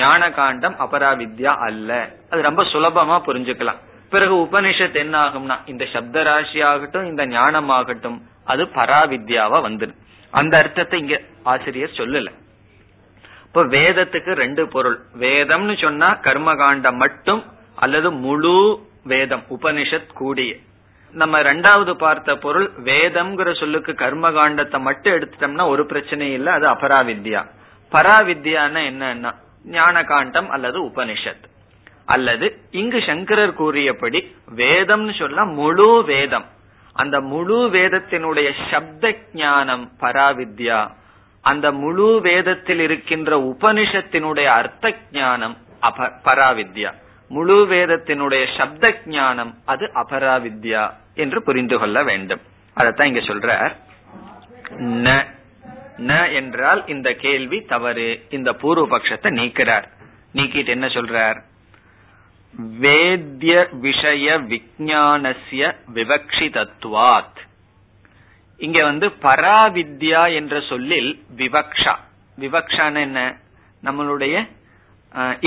ஞான காண்டம் அபராவித்யா அல்ல. அது ரொம்ப சுலபமா புரிஞ்சுக்கலாம். பிறகு உபனிஷத் என்ன ஆகும்னா இந்த சப்தராசி ஆகட்டும் இந்த ஞானம் ஆகட்டும் அது பராவித்யாவா வந்துடும். அந்த அர்த்தத்தை இங்க ஆசிரியர் சொல்லல. இப்ப வேதத்துக்கு ரெண்டு பொருள். வேதம்னு சொன்னா கர்மகாண்டம் மட்டும் அல்லது முழு வேதம் உபனிஷத் கூடிய. நம்ம ரெண்டாவது பார்த்த பொருள் வேதம்ங்கிற சொல்லுக்கு கர்மகாண்டத்தை மட்டும் எடுத்துட்டோம்னா ஒரு பிரச்சனை இல்ல, அது அபராவித்யா. பராவித்யான்னா என்னன்னா ஞான காண்டம் அல்லது உபனிஷத். அல்லது இங்கு சங்கரர் கூறியபடி வேதம்னு சொன்னா முழு வேதம், அந்த முழு வேதத்தினுடைய சப்த ஞானம் பராவித்யா, அந்த முழு வேதத்தில் இருக்கின்ற உபனிஷத்தினுடைய அர்த்த ஞானம் பராவித்யா, முழு வேதத்தினுடைய சப்த ஞானம் அது அபராவித்யா என்று புரிந்து கொள்ள வேண்டும். அதத்தான் இங்க சொல்றார். ந ந என்றால் இந்த கேள்வி தவறு. இந்த பூர்வ பட்சத்தை நீக்கிறார். நீக்கிட்டு என்ன சொல்றார்? வேத்ய விஷய விஞ்ஞானஸ்ய விவக்ஷிதத்வாத். இங்க பராவித்யா என்ற சொல்லில் விவக்ஷா, விவக்ஷான என்ன, நம்மளுடைய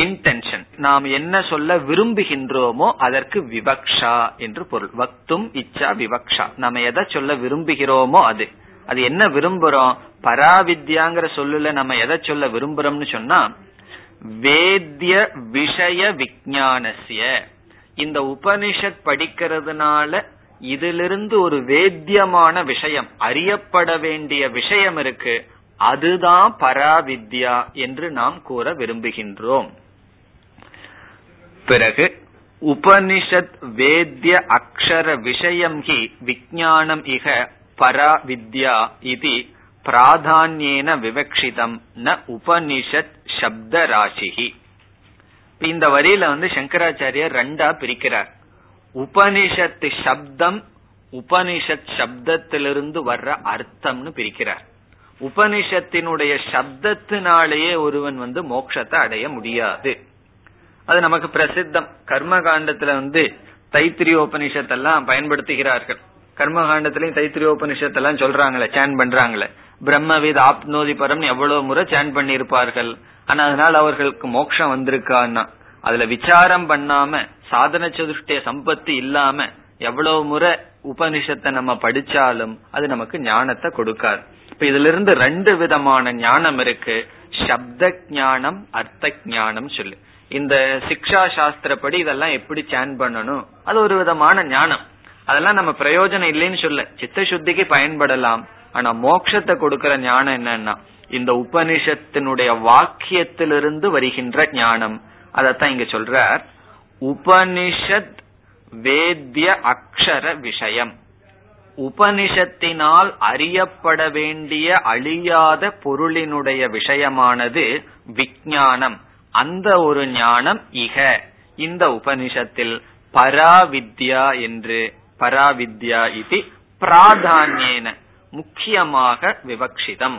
இன்டென்ஷன், நாம் என்ன சொல்ல விரும்புகின்றோமோ அதற்கு விவக்ஷா என்று பொருள். வக்தும் இச்சா விவக்ஷா, நம்ம எதை சொல்ல விரும்புகிறோமோ அது, அது என்ன விரும்புறோம். பராவித்யாங்கிற சொல்லுல நம்ம எதை சொல்ல விரும்புறோம்னு சொன்னா வேத்ய விஷய விஞ்ஞானஸ்ய, இந்த உபனிஷத் படிக்கிறதுனால இதிலிருந்து ஒரு வேத்தியமான விஷயம், அறியப்பட வேண்டிய விஷயம் இருக்கு, அதுதான் பராவித்யா என்று நாம் கூற விரும்புகின்றோம். பிறகு உபனிஷத் வேத்ய அக்ஷர விஷயம் ஹி விஞ்ஞானம் இக பராவித்யா இது பிராதான்யேன விவக்ஷிதம் ந உபனிஷத் சப்தராசிஹி. இந்த வரியில சங்கராச்சாரியர் ரெண்டா பிரிக்கிறார். உபனிஷத்து சப்தம், உபனிஷத் சப்தத்திலிருந்து வர்ற அர்த்தம்னு பிரிக்கிறார். உபனிஷத்தினுடைய சப்தத்தினாலேயே ஒருவன் மோட்சத்தை அடைய முடியாது. அது நமக்கு பிரசித்தம். கர்மகாண்டத்துல தைத்திரியோபனிஷத்தெல்லாம் பயன்படுத்துகிறார்கள். கர்மகாண்டத்திலயும் தைத்திரியோபனிஷத்தெல்லாம் சொல்றாங்களே, சேன் பண்றாங்களே, பிரம்மவித் ஆப்னோதி பரம் எவ்வளவு முறை சேன் பண்ணி இருப்பார்கள். ஆனா அதனால அவர்களுக்கு மோட்சம் வந்திருக்கான்னா அதுல விசாரம் பண்ணாம சாதன சதுஷ்டய சம்பத்தி இல்லாம எவ்வளவு முறை உபனிஷத்தை நம்ம படிச்சாலும் அது நமக்கு ஞானத்தை கொடுக்காது. இப்ப இதுல இருந்து ரெண்டு விதமான ஞானம் இருக்கு, சப்த ஞானம் அர்த்த ஞானம் சொல்லு. இந்த சிக்ஷா சாஸ்திரப்படி இதெல்லாம் எப்படி சேன் பண்ணணும் அது ஒரு விதமான ஞானம். அதெல்லாம் நம்ம பிரயோஜனம் இல்லைன்னு சொல்ல, சித்த சுத்திக்கு பயன்படலாம். ஆனா மோட்சத்தை கொடுக்கற ஞானம் என்னன்னா இந்த உபனிஷத்தினுடைய வாக்கியத்திலிருந்து வருகின்ற ஞானம். அதத்தான் இங்க சொல்றார். உபனிஷத் வேத்ய அக்ஷர விஷயம், உபனிஷத்தினால் அறியப்பட வேண்டிய அழியாத பொருளினுடைய விஷயமானது விஞ்ஞானம், அந்த ஒரு ஞானம் இக இந்த உபனிஷத்தில் பராவித்யா என்று பராவித்யா இது பிராதான்யேன முக்கியமாக விவக்ஷிதம்,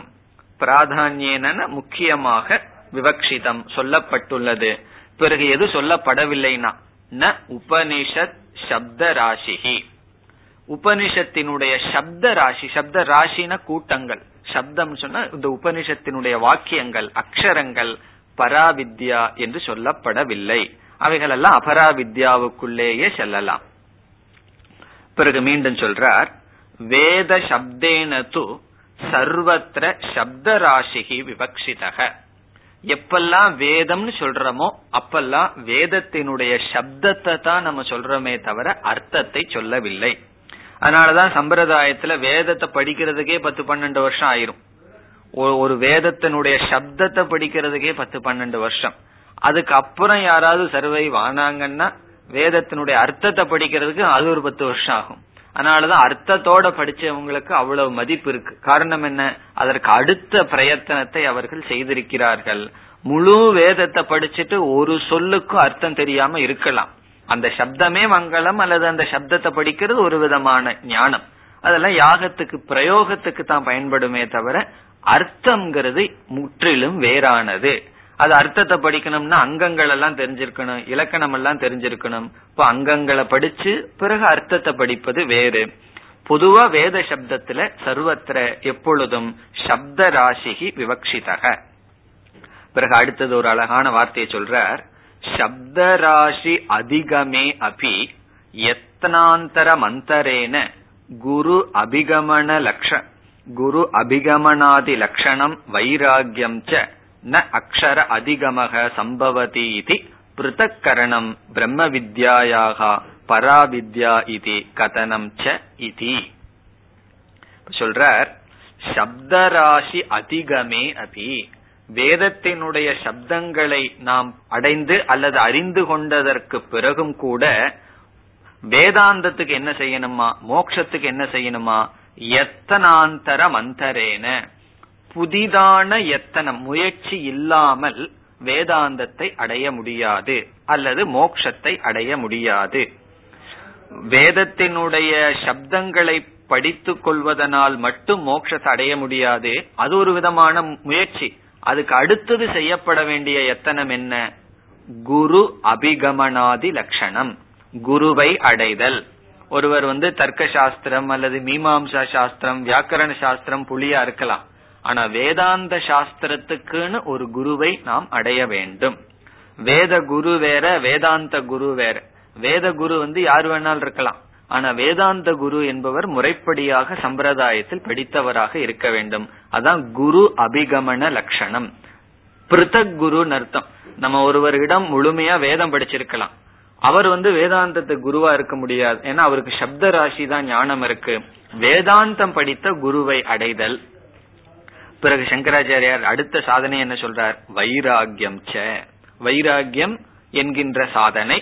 பிராதான்யேன முக்கியமாக விவக்ஷிதம் சொல்லப்பட்டுள்ளது. பிறகு எது சொல்லப்படவில்லைனா ந உபனிஷத் சப்தராசிஹி, உபனிஷத்தினுடைய சப்தராசி, சப்தராசின கூட்டங்கள், சப்தம் சொன்னா இந்த உபனிஷத்தினுடைய வாக்கியங்கள் அக்ஷரங்கள் பராவித்யா என்று சொல்லப்படவில்லை. அவைகள் எல்லாம் அபராவித்யாவுக்குள்ளேயே செல்லலாம். பிறகு மீண்டும் சொல்றார் வேத சப்தேன து சர்வத்ர சப்தராசிஹி விவக்ஷிதஹ. எப்பெல்லாம் வேதம்னு சொல்றோமோ அப்பெல்லாம் வேதத்தினுடைய சப்தத்தை தான் நம்ம சொல்றோமே தவிர அர்த்தத்தை சொல்லவில்லை. அதனாலதான் சம்பிரதாயத்துல வேதத்தை படிக்கிறதுக்கே 10-12 வருஷம் ஆயிரும். ஒரு வேதத்தினுடைய சப்தத்தை படிக்கிறதுக்கே 10-12 வருஷம். அதுக்கப்புறம் யாராவது சர்வை வானாங்கன்னா வேதத்தினுடைய அர்த்தத்தை படிக்கிறதுக்கு அது ஒரு 10 வருஷம் ஆகும். அதனாலதான் அர்த்தத்தோட படிச்சவங்களுக்கு அவ்வளவு மதிப்பு இருக்கு. காரணம் என்ன, அதற்கு அடுத்த பிரயத்தனத்தை அவர்கள் செய்திருக்கிறார்கள். முழு வேதத்தை படிச்சுட்டு ஒரு சொல்லுக்கும் அர்த்தம் தெரியாம இருக்கலாம். அந்த சப்தமே மங்களம் அல்லது அந்த சப்தத்தை படிக்கிறது ஒரு விதமான ஞானம். அதெல்லாம் யாகத்துக்கு பிரயோகத்துக்கு தான் பயன்படுமே தவிர அர்த்தம்ங்கிறது முற்றிலும் வேறானது. அது அர்த்தத்தை படிக்கணும்னா அங்கங்கள் எல்லாம் தெரிஞ்சிருக்கணும், இலக்கணம் எல்லாம் தெரிஞ்சிருக்கணும். இப்போ அங்கங்களை படிச்சு பிறகு அர்த்தத்தை படிப்பது வேறு. பொதுவா வேத சப்தத்துல சர்வத்திர எப்பொழுதும் சப்த ராசிகி விவக்ஷிதக. பிறகு அடுத்தது ஒரு அழகான வார்த்தையை சொல்றார், சப்த ராசி அதிகமே அபி யத்னாந்தர மந்தரேன குரு அபிகமன லட்ச குரு அபிகமனாதி லட்சணம் வைராகியம் ச ந அக்ஷர அதிகமக சம்பவதி இதி பிருத்தக்கரணம் பிரம்ம வித்யாயாக பராவித்யா இதி கதனம் ச இதி சொல்றார். சப்தராசி அதிகமே அபி, வேதத்தினுடைய சப்தங்களை நாம் அடைந்து அல்லது அறிந்து கொண்டதற்கு பிறகும் கூட வேதாந்தத்துக்கு என்ன செய்யணுமா, மோட்சத்துக்கு என்ன செய்யணுமா, எத்தனாந்தர மந்தரேன புதிதான எத்தனம் முயற்சி இல்லாமல் வேதாந்தத்தை அடைய முடியாது அல்லது மோட்சத்தை அடைய முடியாது. வேதத்தினுடைய சப்தங்களை படித்துக் கொள்வதனால் மட்டும் மோட்சத்தை அடைய முடியாது, அது ஒரு விதமான முயற்சி. அதுக்கு அடுத்தது செய்யப்பட வேண்டிய எத்தனம் என்ன, குரு அபிகமனாதி லட்சணம், குருவை அடைதல். ஒருவர் தர்க்க சாஸ்திரம் அல்லது மீமாம்சா சாஸ்திரம் வியாக்கரண சாஸ்திரம் புலியா இருக்கலாம், ஆனா வேதாந்த சாஸ்திரத்துக்குன்னு ஒரு குருவை நாம் அடைய வேண்டும். வேத குரு வேற, வேதாந்த குரு வேற. வேத குரு யார் வேணாலும் இருக்கலாம், ஆனா வேதாந்த குரு என்பவர் முறைப்படியாக சம்பிரதாயத்தில் படித்தவராக இருக்க வேண்டும். அதான் குரு அபிகமன லட்சணம். பிருத்தக் குருன்னு அர்த்தம். நம்ம ஒருவரிடம் முழுமையா வேதம் படிச்சிருக்கலாம், அவர் வேதாந்தத்தை குருவா இருக்க முடியாது, ஏன்னா அவருக்கு சப்த ராசி தான் ஞானம் இருக்கு. வேதாந்தம் படித்த குருவை அடைதல். பிறகு சங்கராச்சாரியார் அடுத்த சாதனை என்ன சொல்றார், வைராகியம் ச, வைராகியம் என்கின்ற சாதனை.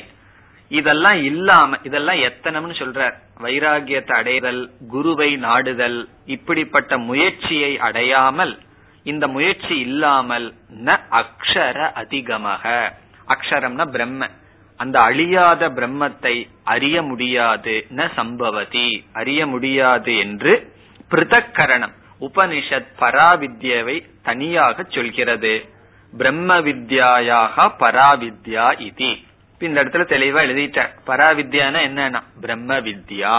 இதெல்லாம் இல்லாம இதெல்லாம் எத்தனம்னு சொல்றார். வைராகியத்தை அடைதல், குருவை நாடுதல், இப்படிப்பட்ட முயற்சியை அடையாமல், இந்த முயற்சி இல்லாமல் ந அக்ஷர அதிகமாக, அக்ஷரம்னா பிரம்ம, அந்த அழியாத பிரம்மத்தை அறிய முடியாது, ந சம்பவதி அறிய முடியாது என்று பிருத்தக்கரணம் உபனிஷத் பராவித்யாவை தனியாக சொல்கிறது. பிரம்ம வித்யாயாக பராவித்யா இதி. இந்த இடத்துல தெளிவா எழுதிட்ட பராவித்யானா என்னன்னா பிரம்ம வித்யா.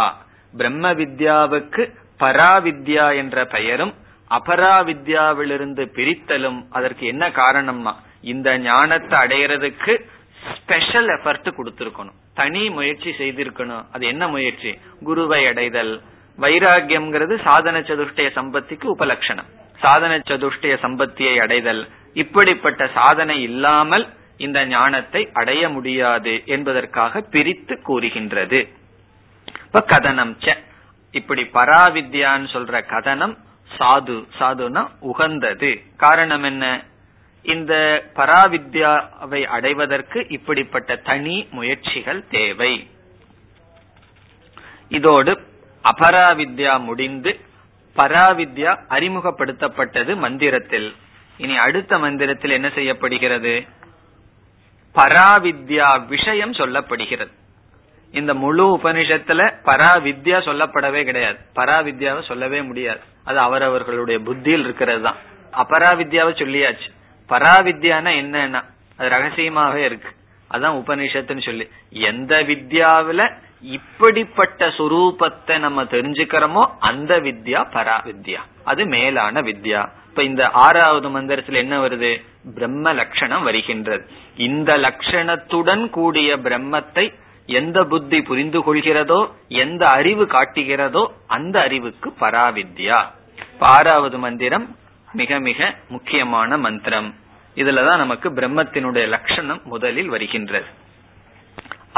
பிரம்ம வித்யாவுக்கு பராவித்யா என்ற பெயரும் அபராவித்யாவிலிருந்து பிரித்தலும் அதற்கு என்ன காரணம்னா இந்த ஞானத்தை அடையறதுக்கு ஸ்பெஷல் எஃபர்ட் கொடுத்திருக்கணும், தனி முயற்சி செய்திருக்கணும். அது என்ன முயற்சி, குருவை அடைதல். வைராகியம்ங்கிறது சாதன சதுஷ்டய சம்பத்திக்கு உபலட்சணம், சாதன சதுஷ்டய சம்பத்தியை அடைதல். இப்படிப்பட்ட சாதனை இல்லாமல் இந்த ஞானத்தை அடைய முடியாது என்பதற்காக பிரித்து கூறுகின்றது. இப்ப கதனம் ச, இப்படி பராவித்யான்னு சொல்ற கதனம் சாது, சாதுனா உகந்தது. காரணம் என்ன, இந்த பராவித்யாவை அடைவதற்கு இப்படிப்பட்ட தனி முயற்சிகள் தேவை. இதோடு அபராவித்யா முடிந்து பராவித்யா அறிமுகப்படுத்தப்பட்டது மந்திரத்தில். இனி அடுத்த மந்திரத்தில் என்ன செய்யப்படுகிறது, பராவித்யா விஷயம் சொல்லப்படுகிறது. இந்த முழு உபனிஷத்துல பராவித்யா சொல்லப்படவே கிடையாது, பராவித்யாவை சொல்லவே முடியாது, அது அவரவர்களுடைய புத்தியில் இருக்கிறது தான். அபராவித்யாவை சொல்லியாச்சு, பராவித்யானா என்னன்னா அது ரகசியமாவே இருக்கு, அதான் உபனிஷத்துன்னு சொல்லி. எந்த வித்யாவில இப்படிப்பட்ட சுரூபத்தை நம்ம தெரிஞ்சுக்கிறோமோ அந்த வித்யா பராவித்யா, அது மேலான வித்யா. இப்ப இந்த ஆறாவது மந்திரத்துல என்ன வருது, பிரம்ம லட்சணம் வருகின்றது. இந்த லட்சணத்துடன் கூடிய பிரம்மத்தை எந்த புத்தி புரிந்து கொள்கிறதோ, எந்த அறிவு காட்டுகிறதோ அந்த அறிவுக்கு பராவித்யா. ஆறாவது மந்திரம் மிக மிக முக்கியமான மந்திரம். இதுலதான் நமக்கு பிரம்மத்தினுடைய லட்சணம் முதலில் வருகின்றது.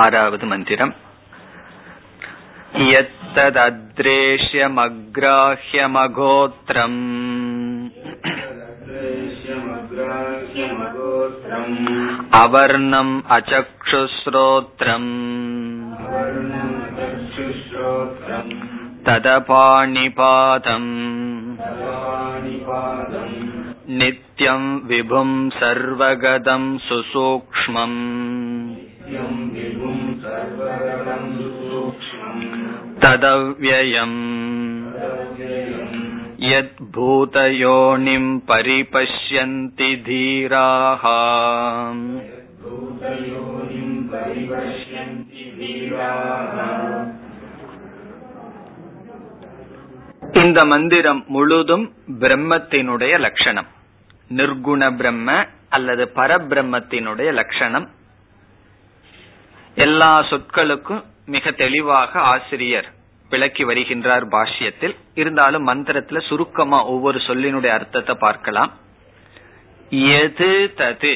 ஆறாவது மந்திரம், யத்ததத்ரேஷ்யமக்ராஹ்யமகோத்ரம் அவர்ணம் அசக்ஷுஸ்ரோத்ரம் ததபாணிபாதம் நித்யம் விபும் சர்வகதம் சுசூக்ஷ்மம் ததவ்யயம் யத் பூதயோனிம் பரிபஷ்யந்தி தீராஹ இந்த மந்திரம் முழுதும் பிரம்மத்தினுடைய லட்சணம், நிர்குண பிரம்ம அல்லது பரபிரம்மத்தினுடைய லட்சணம். எல்லா சொற்களுக்கும் மிக தெளிவாக ஆசிரியர் விளக்கி வருகின்றார் பாஷ்யத்தில். இருந்தாலும் மந்திரத்துல சுருக்கமா ஒவ்வொரு சொல்லினுடைய அர்த்தத்தை பார்க்கலாம். எது தது,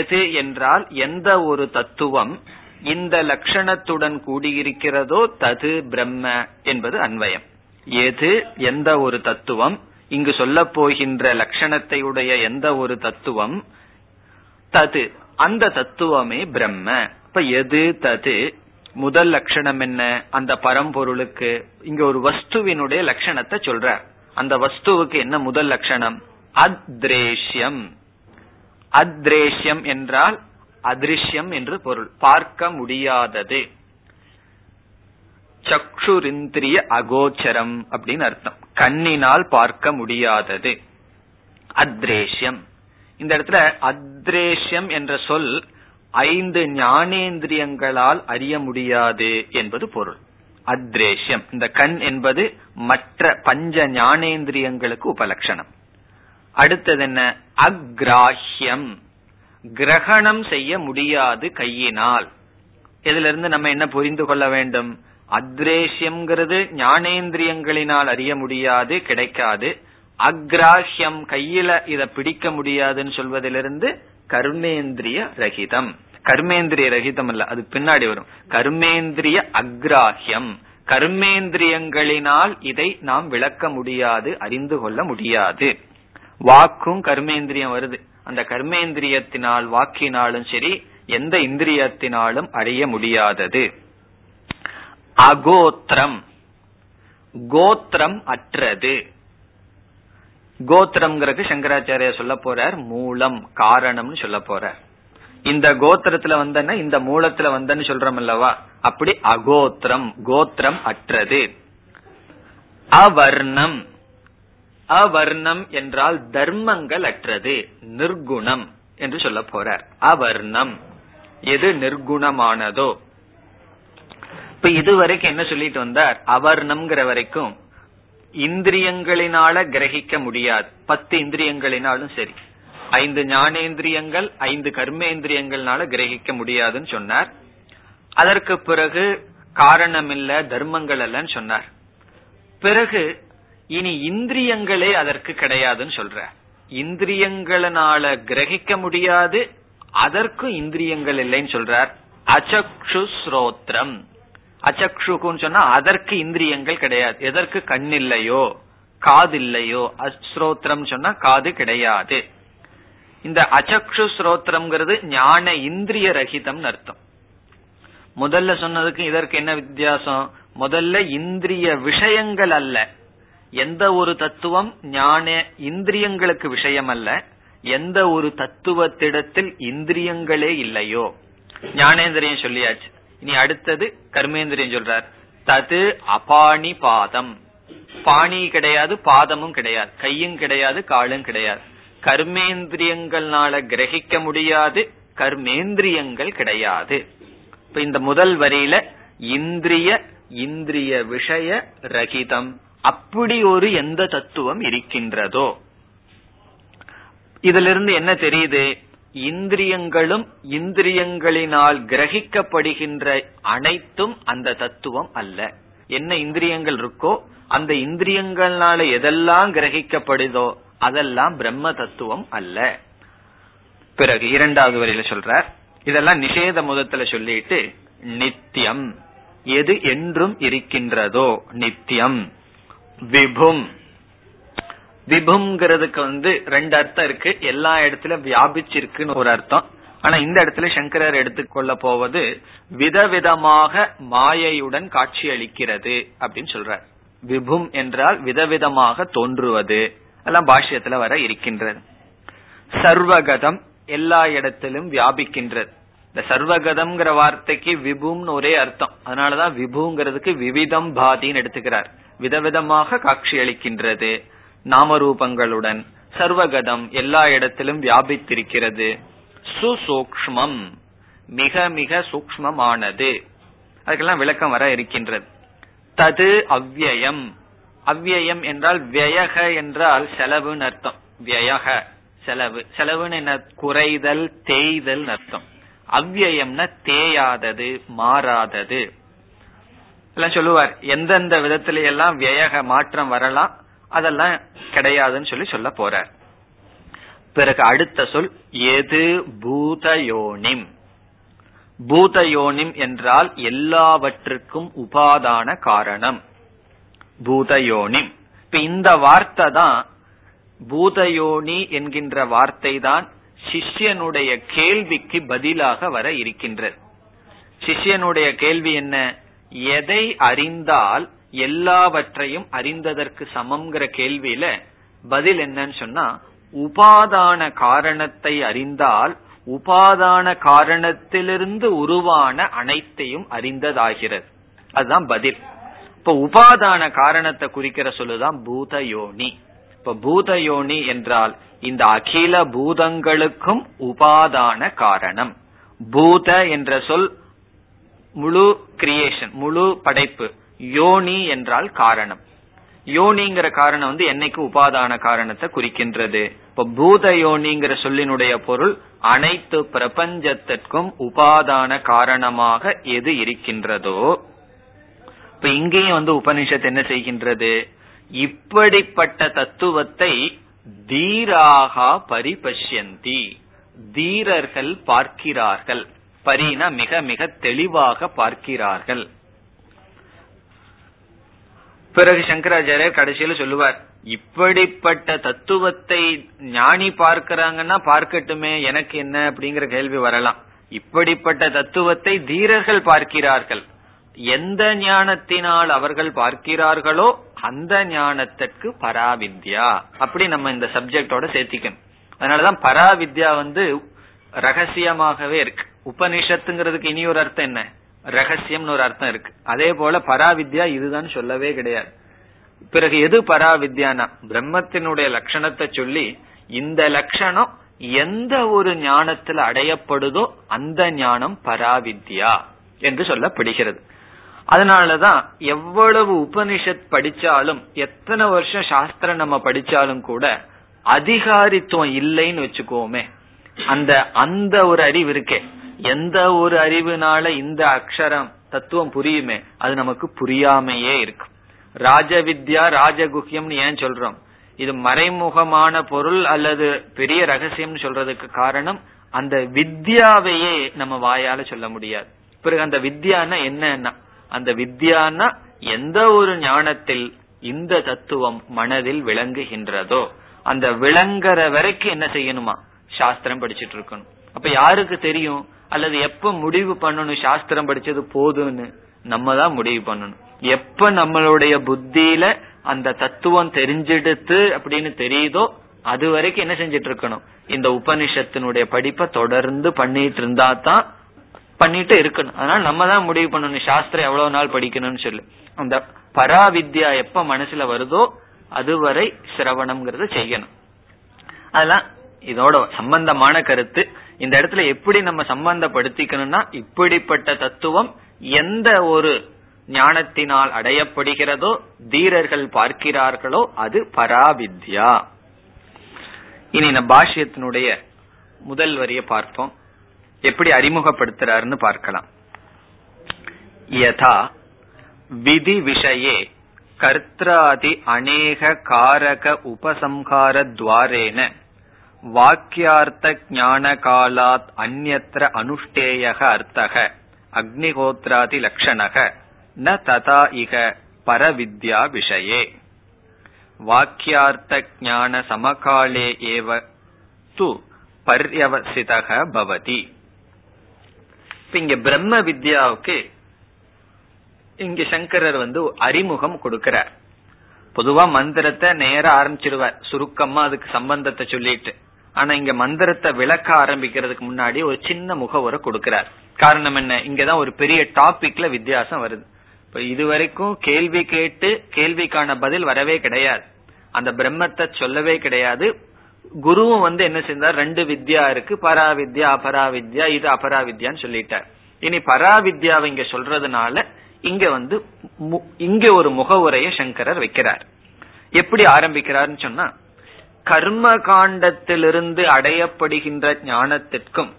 எது என்றால் எந்த ஒரு தத்துவம் இந்த லட்சணத்துடன் கூடியிருக்கிறதோ தது பிரம்ம என்பது அன்வயம். எது எந்த ஒரு தத்துவம், இங்கு சொல்ல போகின்ற லட்சணத்தை உடைய எந்த ஒரு தத்துவம், தது அந்த தத்துவமே பிரம்ம. இப்ப எது தது முதல் லட்சணம் என்ன, அந்த பரம்பொருளுக்கு இங்க ஒரு வஸ்துவினுடைய லட்சணத்தை சொல்ற. அந்த வஸ்துவுக்கு என்ன முதல் லட்சணம், அத்ரேஷ்யம். அத்ரேஷ்யம் என்றால் அதிருஷ்யம் என்று பொருள், பார்க்க முடியாதது, சக்ஷுரிந்திரிய அகோச்சரம் அப்படின்னு அர்த்தம், கண்ணினால் பார்க்க முடியாதது அத்ரேஷ்யம். இந்த இடத்துல அத்ரேஷ்யம் என்ற சொல் ஐந்து ஞானேந்திரியங்களால் அறிய முடியாது என்பது பொருள். அத்ரேஷ்யம் இந்த கண் என்பது மற்ற பஞ்ச ஞானேந்திரியங்களுக்கு உபலட்சணம். அடுத்தது என்ன, அக்ராஹ்யம், கிரகணம் செய்ய முடியாது கையினால். இதுல இருந்து நம்ம என்ன புரிந்து கொள்ள வேண்டும், அத்ரேஷ்யம்ங்கிறது ஞானேந்திரியங்களினால் அறிய முடியாது, கிடைக்காது. அக்ராஹ்யம் கையில இதை பிடிக்க முடியாதுன்னு சொல்வதிலிருந்து கர்மேந்திரிய ரகிதம், கர்மேந்திரிய ரகிதம் அல்ல, அது பின்னாடி வரும், கர்மேந்திரிய அக்ராஹ்யம், கர்மேந்திரியங்களினால் இதை நாம் விளக்க முடியாது, அறிந்து கொள்ள முடியாது. வாக்கும் கர்மேந்திரியம் வருது, அந்த கர்மேந்திரியத்தினால் வாக்கினாலும் சரி எந்த இந்திரியத்தினாலும் அறிய முடியாதது. அகோத்திரம், கோத்திரம் அற்றது. கோத்திரம்ங்கிறது சங்கராச்சாரிய சொல்ல போறார் மூலம் காரணம்னு சொல்ல போறார். இந்த கோத்திரத்துல வந்தன்னா இந்த மூலத்துல வந்தன்னு சொல்றோம் அல்லவா, அப்படி அகோத்திரம், கோத்திரம் அற்றது. அவர்ணம், அவர்ணம் என்றால் தர்மங்கள் அற்றது, நிர்குணம் என்று சொல்ல போறார். அவர்ணம் எது நிர்குணமானதோ. இப்ப இதுவரைக்கும் என்ன சொல்லிட்டு வந்தார், அவர்ணம்ங்கிற வரைக்கும் இந்திரியங்களினால கிரகிக்க முடியாது, 10 இந்திரியங்களினாலும் சரி, 5 ஞானேந்திரியங்கள் 5 கர்மேந்திரியங்கள்னால கிரகிக்க முடியாதுன்னு சொன்னார். அதற்கு பிறகு காரணம் இல்ல, தர்மங்கள் அல்லன்னு சொன்னார். பிறகு இனி இந்திரியங்களே அதற்கு கிடையாதுன்னு சொல்ற, இந்திரியங்களால கிரகிக்க முடியாது, அதற்கும் இந்திரியங்கள் இல்லைன்னு சொல்றார். அசக்ஷு ஸ்ரோத்ரம், அச்சக்ஷுக்குன்னு சொன்னா அதற்கு இந்திரியங்கள் கிடையாது, எதற்கு கண் இல்லையோ காது இல்லையோ. ஸ்ரோத்ரம் சொன்னா காது கிடையாது. இந்த அச்சக்ஷு ஸ்ரோத்ரம்ங்கிறது ஞான இந்திரிய ரகிதம் அர்த்தம். முதல்ல சொன்னதுக்கு இதற்கு என்ன வித்தியாசம், முதல்ல இந்திரிய விஷயங்கள் அல்ல, எந்த ஒரு தத்துவம் ஞான இந்திரியங்களுக்கு விஷயம் அல்ல, எந்த ஒரு தத்துவத்திடத்தில் இந்திரியங்களே இல்லையோ. ஞானேந்திரியம் சொல்லியாச்சு, இனி அடுத்தது கர்மேந்திரியம் சொல்றார். தது அபாணி பாதம், பாணி கிடையாது, பாதமும் கிடையாது, கையும் கிடையாது, காலும் கிடையாது, கர்மேந்திரியங்கள்னால கிரகிக்க முடியாது, கர்மேந்திரியங்கள் கிடையாது. இப்ப இந்த முதல் வரியில இந்திரிய இந்திரிய விஷய ரகிதம், அப்படி ஒரு எந்த தத்துவம் இருக்கின்றதோ. இதுல இருந்து என்ன தெரியுது, இந்திரியங்களும் இந்திரியங்களினால் கிரகிக்கப்படுகின்ற அனைத்தும் அந்த தத்துவம் அல்ல. என்ன இந்திரியங்கள் இருக்கோ அந்த இந்திரியங்கள்னால எதெல்லாம் கிரகிக்கப்படுதோ அதெல்லாம் பிரம்ம தத்துவம் அல்ல. பிறகு இரண்டாவது வரையில சொல்றார், இதெல்லாம் நிஷேத முதத்துல சொல்லிட்டு நித்தியம், எது என்றும் இருக்கின்றதோ நித்தியம். விபும், விபுங்கிறதுக்கு ரெண்டு அர்த்தம் இருக்கு, எல்லா இடத்துல வியாபிச்சிருக்குன்னு ஒரு அர்த்தம். ஆனா இந்த இடத்துல சங்கரர் எடுத்துக்கொள்ள போவது விதவிதமாக மாயையுடன் காட்சி அளிக்கிறது அப்படின்னு சொல்றார். விபும் என்றால் விதவிதமாக தோன்றுவது, எல்லாம் பாஷ்யத்துல வர இருக்கின்றது. சர்வகதம் எல்லா இடத்திலும் வியாபிக்கின்றது. இந்த சர்வகதம்ங்கிற வார்த்தைக்கு விபும்னு ஒரே அர்த்தம், அதனாலதான் விபுங்கிறதுக்கு விவிதம் பாதின்னு எடுத்துக்கிறார். விதவிதமாக காட்சியளிக்கின்றது. நாமரூபங்களுடன் சர்வகதம் எல்லா இடத்திலும் வியாபித்திருக்கிறது. சுசூக்ஷ்மம் மிக மிக சூக்ஷ்மமானது, அதுக்கெல்லாம் விளக்கம் வர இருக்கின்றது. தது அவ்யயம், அவ்யயம் என்றால் வியக என்றால் செலவுன்னு அர்த்தம். வியக செலவு, செலவுன்னு என்ன குறைதல் தேய்தல் அர்த்தம். அவ்யயம்னா தேயாதது மாறாதது. எல்லாம் சொல்லுவார் எந்தெந்த விதத்தில எல்லாம் வியக மாற்றம் வரலாம், அதெல்லாம் கிடையாதுன்னு சொல்லி சொல்ல போறார். பிறகு அடுத்த சொல் எது பூதயோனிம். பூதயோனிம் என்றால் எல்லாவற்றுக்கும் உபாதான காரணம் பூதயோனிம். இப்ப இந்த வார்த்தை தான் பூதயோனி என்கின்ற வார்த்தை தான் சிஷ்யனுடைய கேள்விக்கு பதிலாக வர இருக்கின்றது. சிஷ்யனுடைய கேள்வி என்ன? எதை அறிந்தால் எல்லாவற்றையும் அறிந்ததற்கு சமம்ங்கிற கேள்வியில பதில் என்னன்னு சொன்னா, உபாதான காரணத்தை அறிந்தால் உபாதான காரணத்திலிருந்து உருவான அனைத்தையும் அறிந்ததாகிறது. அதுதான் பதில். இப்ப உபாதான காரணத்தை குறிக்கிற சொல்லுதான் பூதயோனி. இப்ப பூதயோனி என்றால் இந்த அகில பூதங்களுக்கும் உபாதான காரணம். பூத என்ற சொல் முழு கிரியேஷன், முழு படைப்பு. யோனி என்றால் காரணம். யோனிங்கிற காரணம் வந்து என்னைக்கு உபாதான காரணத்தை குறிக்கின்றது. இப்ப பூத யோனிங்கிற சொல்லினுடைய பொருள் அனைத்து பிரபஞ்சத்திற்கும் உபாதான காரணமாக எது இருக்கின்றதோ. இப்ப இங்கேயும் வந்து உபனிஷத் என்ன செய்கின்றது? இப்படிப்பட்ட தத்துவத்தை தீராகா பரிபஷ்யந்தி, தீரர்கள் பார்க்கிறார்கள். பரினா மிக மிக தெளிவாக பார்க்கிறார்கள். பிறகு சங்கராச்சாரியர் கடைசியில சொல்லுவார், இப்படிப்பட்ட தத்துவத்தை ஞானி பார்க்கிறாங்கன்னா பார்க்கட்டுமே, எனக்கு என்ன அப்படிங்கிற கேள்வி வரலாம். இப்படிப்பட்ட தத்துவத்தை தீரர்கள் பார்க்கிறார்கள். எந்த ஞானத்தினால் அவர்கள் பார்க்கிறார்களோ அந்த ஞானத்திற்கு பராவித்யா. அப்படி நம்ம இந்த சப்ஜெக்டோட சேர்த்திக்கணும். அதனாலதான் பராவித்யா வந்து ரகசியமாகவே இருக்கு. உபனிஷத்துங்கிறதுக்கு இனி ஒரு அர்த்தம் என்ன? ரகசியம்னு ஒரு அர்த்தம் இருக்கு. அதே போல பராவித்யா இதுதான் சொல்லவே கிடையாது. பிறகு எது பராவித்யானா, பிரம்மத்தினுடைய லட்சணத்தை சொல்லி இந்த லட்சணம் எந்த ஒரு ஞானத்தில் அடையப்படுதோ அந்த ஞானம் பராவித்யா என்று சொல்லப்படுகிறது. அதனாலதான் எவ்வளவு உபனிஷத் படிச்சாலும், எத்தனை வருஷம் சாஸ்திரம் நம்ம படிச்சாலும் கூட அதிகாரித்துவம் இல்லைன்னு வச்சுக்கோமே. அந்த ஒரு அறிவு இருக்கே, எந்த ஒரு அறிவுனால இந்த அக்ஷரம் தத்துவம் புரியுமே, அது நமக்கு புரியாமையே இருக்கும். ராஜவித்யா ராஜகுஹ்யம்னு ஏன் சொல்றோம்? இது மறைமுகமான பொருள் அல்லது பெரிய ரகசியம்னு சொல்றதுக்கு காரணம், அந்த வித்யாவையே நம்ம வாயால சொல்ல முடியாது. பிறகு அந்த வித்யானா என்னன்னா, அந்த வித்யானா எந்த ஒரு ஞானத்தில் இந்த தத்துவம் மனதில் விளங்குகின்றதோ அந்த விளங்குற வரைக்கும் என்ன செய்யணுமா, சாஸ்திரம் படிச்சுட்டு இருக்கணும். அப்ப யாருக்கு தெரியும்? அல்லது எப்ப முடிவு பண்ணணும் சாஸ்திரம் படிச்சது போதுன்னு? நம்ம தான் முடிவு பண்ணணும். எப்ப நம்மளுடைய புத்தியில அந்த தத்துவம் தெரிஞ்சிடுத்து அப்படின்னு தெரியுதோ அது வரைக்கும் என்ன செஞ்சிட்டு இருக்கணும், இந்த உபனிஷத்தினுடைய படிப்பை தொடர்ந்து பண்ணிட்டு இருந்தா தான் பண்ணிட்டு இருக்கணும். அதனால நம்ம தான் முடிவு பண்ணணும் சாஸ்திரம் எவ்வளவு நாள் படிக்கணும்னு சொல்லு. அந்த பராவித்யா எப்ப மனசுல வருதோ அதுவரை சிரவணம்ங்கிறத செய்யணும். அதெல்லாம் இதோட சம்பந்தமான கருத்து. இந்த இடத்துல எப்படி நம்ம சம்பந்தப்படுத்திக்கணும்னா, இப்படிப்பட்ட தத்துவம் எந்த ஒரு ஞானத்தினால் அடையப்படுகிறதோ தீரர்கள் பார்க்கிறார்களோ அது பராவித்யா. இனி நம்ம பாஷ்யத்தினுடைய முதல் வரியை பார்ப்போம், எப்படி அறிமுகப்படுத்துறாருன்னு பார்க்கலாம். யதா விதி விஷயே கர்த்ராதி அநேக காரக உபசம்ஹார துவாரேன வாக்கியார்த்த ஞான காலாத் அந்யத்ர அனுஷ்டேயக அர்த்தக அக்னிஹோத்ராதி லக்ஷணக ந ததா இக பரவித்யா விஷயே வாக்கியார்த்த ஞான சமகாலே ஏவ து பர்யவசிதக பவதி. இங்க பிரம்ம வித்யாவுக்கு இங்க சங்கரர் வந்து அறிமுகம் கொடுக்கிறார். பொதுவா மந்திரத்தை நேர ஆரம்பிச்சிருவார் சுருக்கமா, அதுக்கு சம்பந்தத்தை சொல்லிட்டு. ஆனா இங்க மந்திரத்தை விளக்க ஆரம்பிக்கிறதுக்கு முன்னாடி ஒரு சின்ன முகவரை கொடுக்கிறார். காரணம் என்ன? இங்கதான் ஒரு பெரிய டாபிக்ல வித்தியாசம் வருது. இப்ப இதுவரைக்கும் கேள்வி கேட்டு கேள்விக்கான பதில் வரவே கிடையாது, அந்த பிரம்மத்தை சொல்லவே கிடையாது. குருவும் என்ன செஞ்சார், ரெண்டு வித்யா இருக்கு, பராவித்யா அபராவித்யா, இது அபராவித்யான்னு சொல்லிட்டார். இனி பராவித்யாவை இங்க சொல்றதுனால இங்க இங்க ஒரு முகவுரையை சங்கரர் வைக்கிறார். எப்படி ஆரம்பிக்கிறார்னு சொன்னா, கர்ம காண்டத்திலிருந்து அடையப்படுகின்ற ஞானத்திற்கும்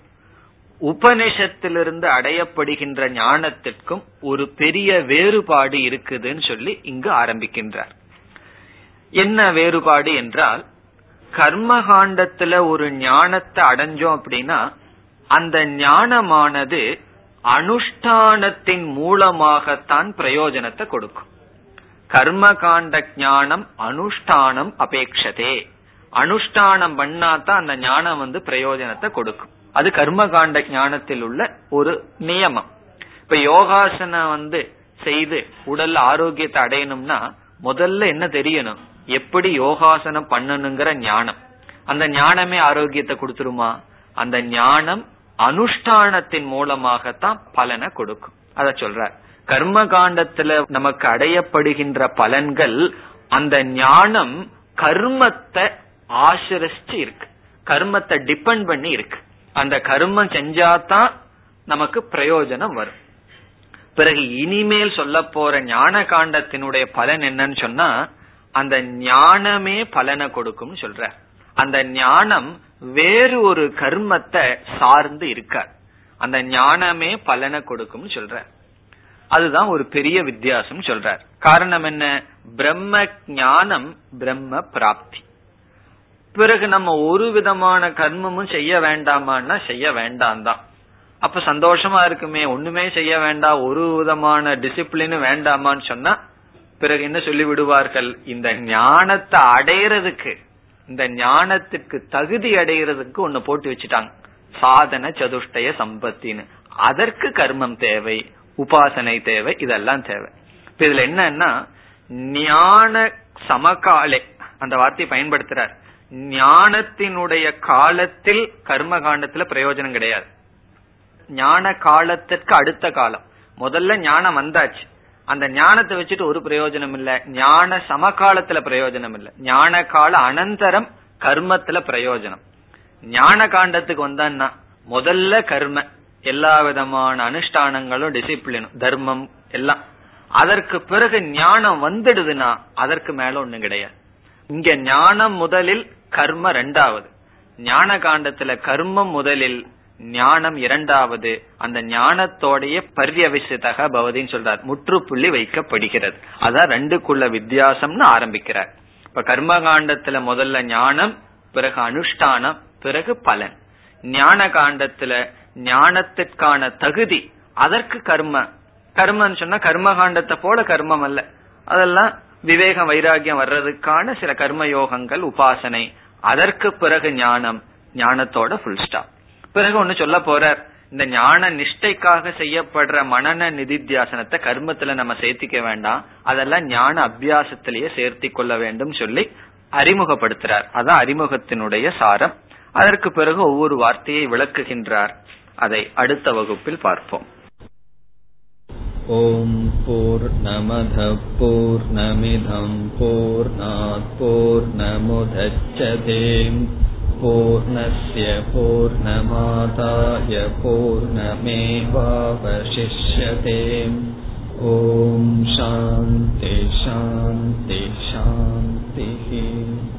உபனிஷத்திலிருந்து அடையப்படுகின்ற ஞானத்திற்கும் ஒரு பெரிய வேறுபாடு இருக்குதுன்னு சொல்லி இங்கு ஆரம்பிக்கின்றார். என்ன வேறுபாடு என்றால், கர்மகாண்டத்துல ஒரு ஞானத்தை அடைஞ்சோம் அப்படின்னா அந்த ஞானமானது அனுஷ்டானத்தின் மூலமாகத்தான் பிரயோஜனத்தை கொடுக்கும். கர்மகாண்ட ஞானம் அனுஷ்டானம் அபேட்சதே, அனுஷ்டானம் பண்ணாதான் அந்த ஞானம் பிரயோஜனத்தை கொடுக்கும். அது கர்மகாண்ட ஞானத்தில் உள்ள ஒரு நியமம். இப்ப யோகாசனம் செய்து உடல் ஆரோக்கியத்தை அடையணும்னா முதல்ல என்ன தெரியணும், எப்படி யோகாசனம் பண்ணணுங்கிற ஞானம். அந்த ஞானமே ஆரோக்கியத்தை கொடுத்துருமா? அந்த ஞானம் அனுஷ்டானத்தின் மூலமாகத்தான் பலனை கொடுக்கும். அத சொல்ற, கர்மகாண்டத்துல நமக்கு அடையப்படுகின்ற பலன்கள் அந்த ஞானம் கர்மத்தை ஆசிரிச்சு இருக்கு, கர்மத்தை டிபெண்ட் பண்ணி இருக்கு. அந்த கர்மம் செஞ்சாதான் நமக்கு பிரயோஜனம் வரும். பிறகு இனிமேல் சொல்ல போற ஞான காண்டத்தினுடைய பலன் என்னன்னு சொன்னா, அந்த ஞானமே பலனை கொடுக்கும்னு சொல்ற. அந்த ஞானம் வேறு ஒரு கர்மத்தை சார்ந்து இருக்காது, அந்த ஞானமே பலனை கொடுக்கும்னு சொல்ற. அதுதான் ஒரு பெரிய வித்தியாசம் சொல்றார். காரணம் என்ன, பிரம்ம ஞானம் பிரம்ம பிராப்தி. பிறகு நம்ம ஒரு விதமான கர்மமும் செய்ய வேண்டாமான்னா செய்ய வேண்டாம் தான். அப்ப சந்தோஷமா இருக்குமே, ஒண்ணுமே செய்ய வேண்டாம், ஒரு விதமான டிசிப்ளினும் வேண்டாமான்னு சொன்னா பிறகு என்ன சொல்லி விடுவார்கள், இந்த ஞானத்தை அடையிறதுக்கு, இந்த ஞானத்துக்கு தகுதி அடைகிறதுக்கு ஒண்ணு போட்டு வச்சுட்டாங்க, சாதன சதுஷ்டய சம்பத்தின்னு. அதற்கு கர்மம் தேவை, உபாசனை தேவை, இதெல்லாம் தேவை. இப்ப இதுல என்னன்னா, ஞான சமகாலே அந்த வார்த்தையை பயன்படுத்துறார். ஞானத்தினுடைய காலத்தில் கர்மகாண்டத்துல பிரயோஜனம் கிடையாது. ஞான காலத்திற்கு அடுத்த காலம் முதல்ல ஞானம் வந்தாச்சு, அந்த ஞானத்தை வச்சுட்டு ஒரு பிரயோஜனம் இல்ல, ஞான சமகாலத்துல பிரயோஜனம் இல்ல, ஞான கால அனந்தரம் கர்மத்துல பிரயோஜனம். ஞான காண்டத்துக்கு வந்தான்னா முதல்ல கர்ம, எல்லா விதமான அனுஷ்டானங்களும் டிசிப்ளினும் தர்மம் எல்லாம். அதற்கு பிறகு ஞானம் வந்துடுதுன்னா அதற்கு மேல ஒண்ணும் கிடையாது. இங்க ஞானம் முதலில் கர்ம ரெண்டாவது, ஞான காண்டத்துல கர்மம் முதலில் ஞானம் இரண்டாவது. அந்த ஞானத்தோடைய பர்யவிசிதக பவதின்னு சொல்றார், முற்றுப்புள்ளி வைக்கப்படுகிறது. அதான் ரெண்டுக்குள்ள வித்தியாசம்னு ஆரம்பிக்கிறார். இப்ப கர்மகாண்டத்துல முதல்ல ஞானம், பிறகு அனுஷ்டானம், பிறகு பலன். ஞான காண்டத்துல ஞானத்திற்கான தகுதி, அதற்கு கர்ம. கர்மன்னு சொன்னா கர்மகாண்டத்தை போல கர்மம் அல்ல, அதெல்லாம் விவேகம் வைராகியம் வர்றதுக்கான சில கர்மயோகங்கள், உபாசனை. அதற்கு பிறகு ஞானம், ஞானத்தோட ஃபுல் ஸ்டாப். பிறகு ஒன்னு சொல்ல போற, இந்த ஞான நிஷ்டைக்காக செய்யப்படுற மனன நிதித்தியாசனத்தை கர்மத்துல நம்ம சேர்த்திக்க வேண்டாம், அதெல்லாம் ஞான அபியாசத்திலேயே சேர்த்தி கொள்ள வேண்டும் சொல்லி அறிமுகப்படுத்துறார். அதான் அறிமுகத்தினுடைய சாரம். அதற்கு பிறகு ஒவ்வொரு வார்த்தையை விளக்குகின்றார். அதை அடுத்த வகுப்பில் பார்ப்போம். ஓம் பூர்ணமத பூர்ணமிதம் பூர்ணாத் பூர்ணமுதச்யதே பூர்ணஸ்ய பூர்ணமாதாய பூர்ணமேவாவசிஷ்யதே. ஓம் சாந்தி சாந்தி சாந்தி.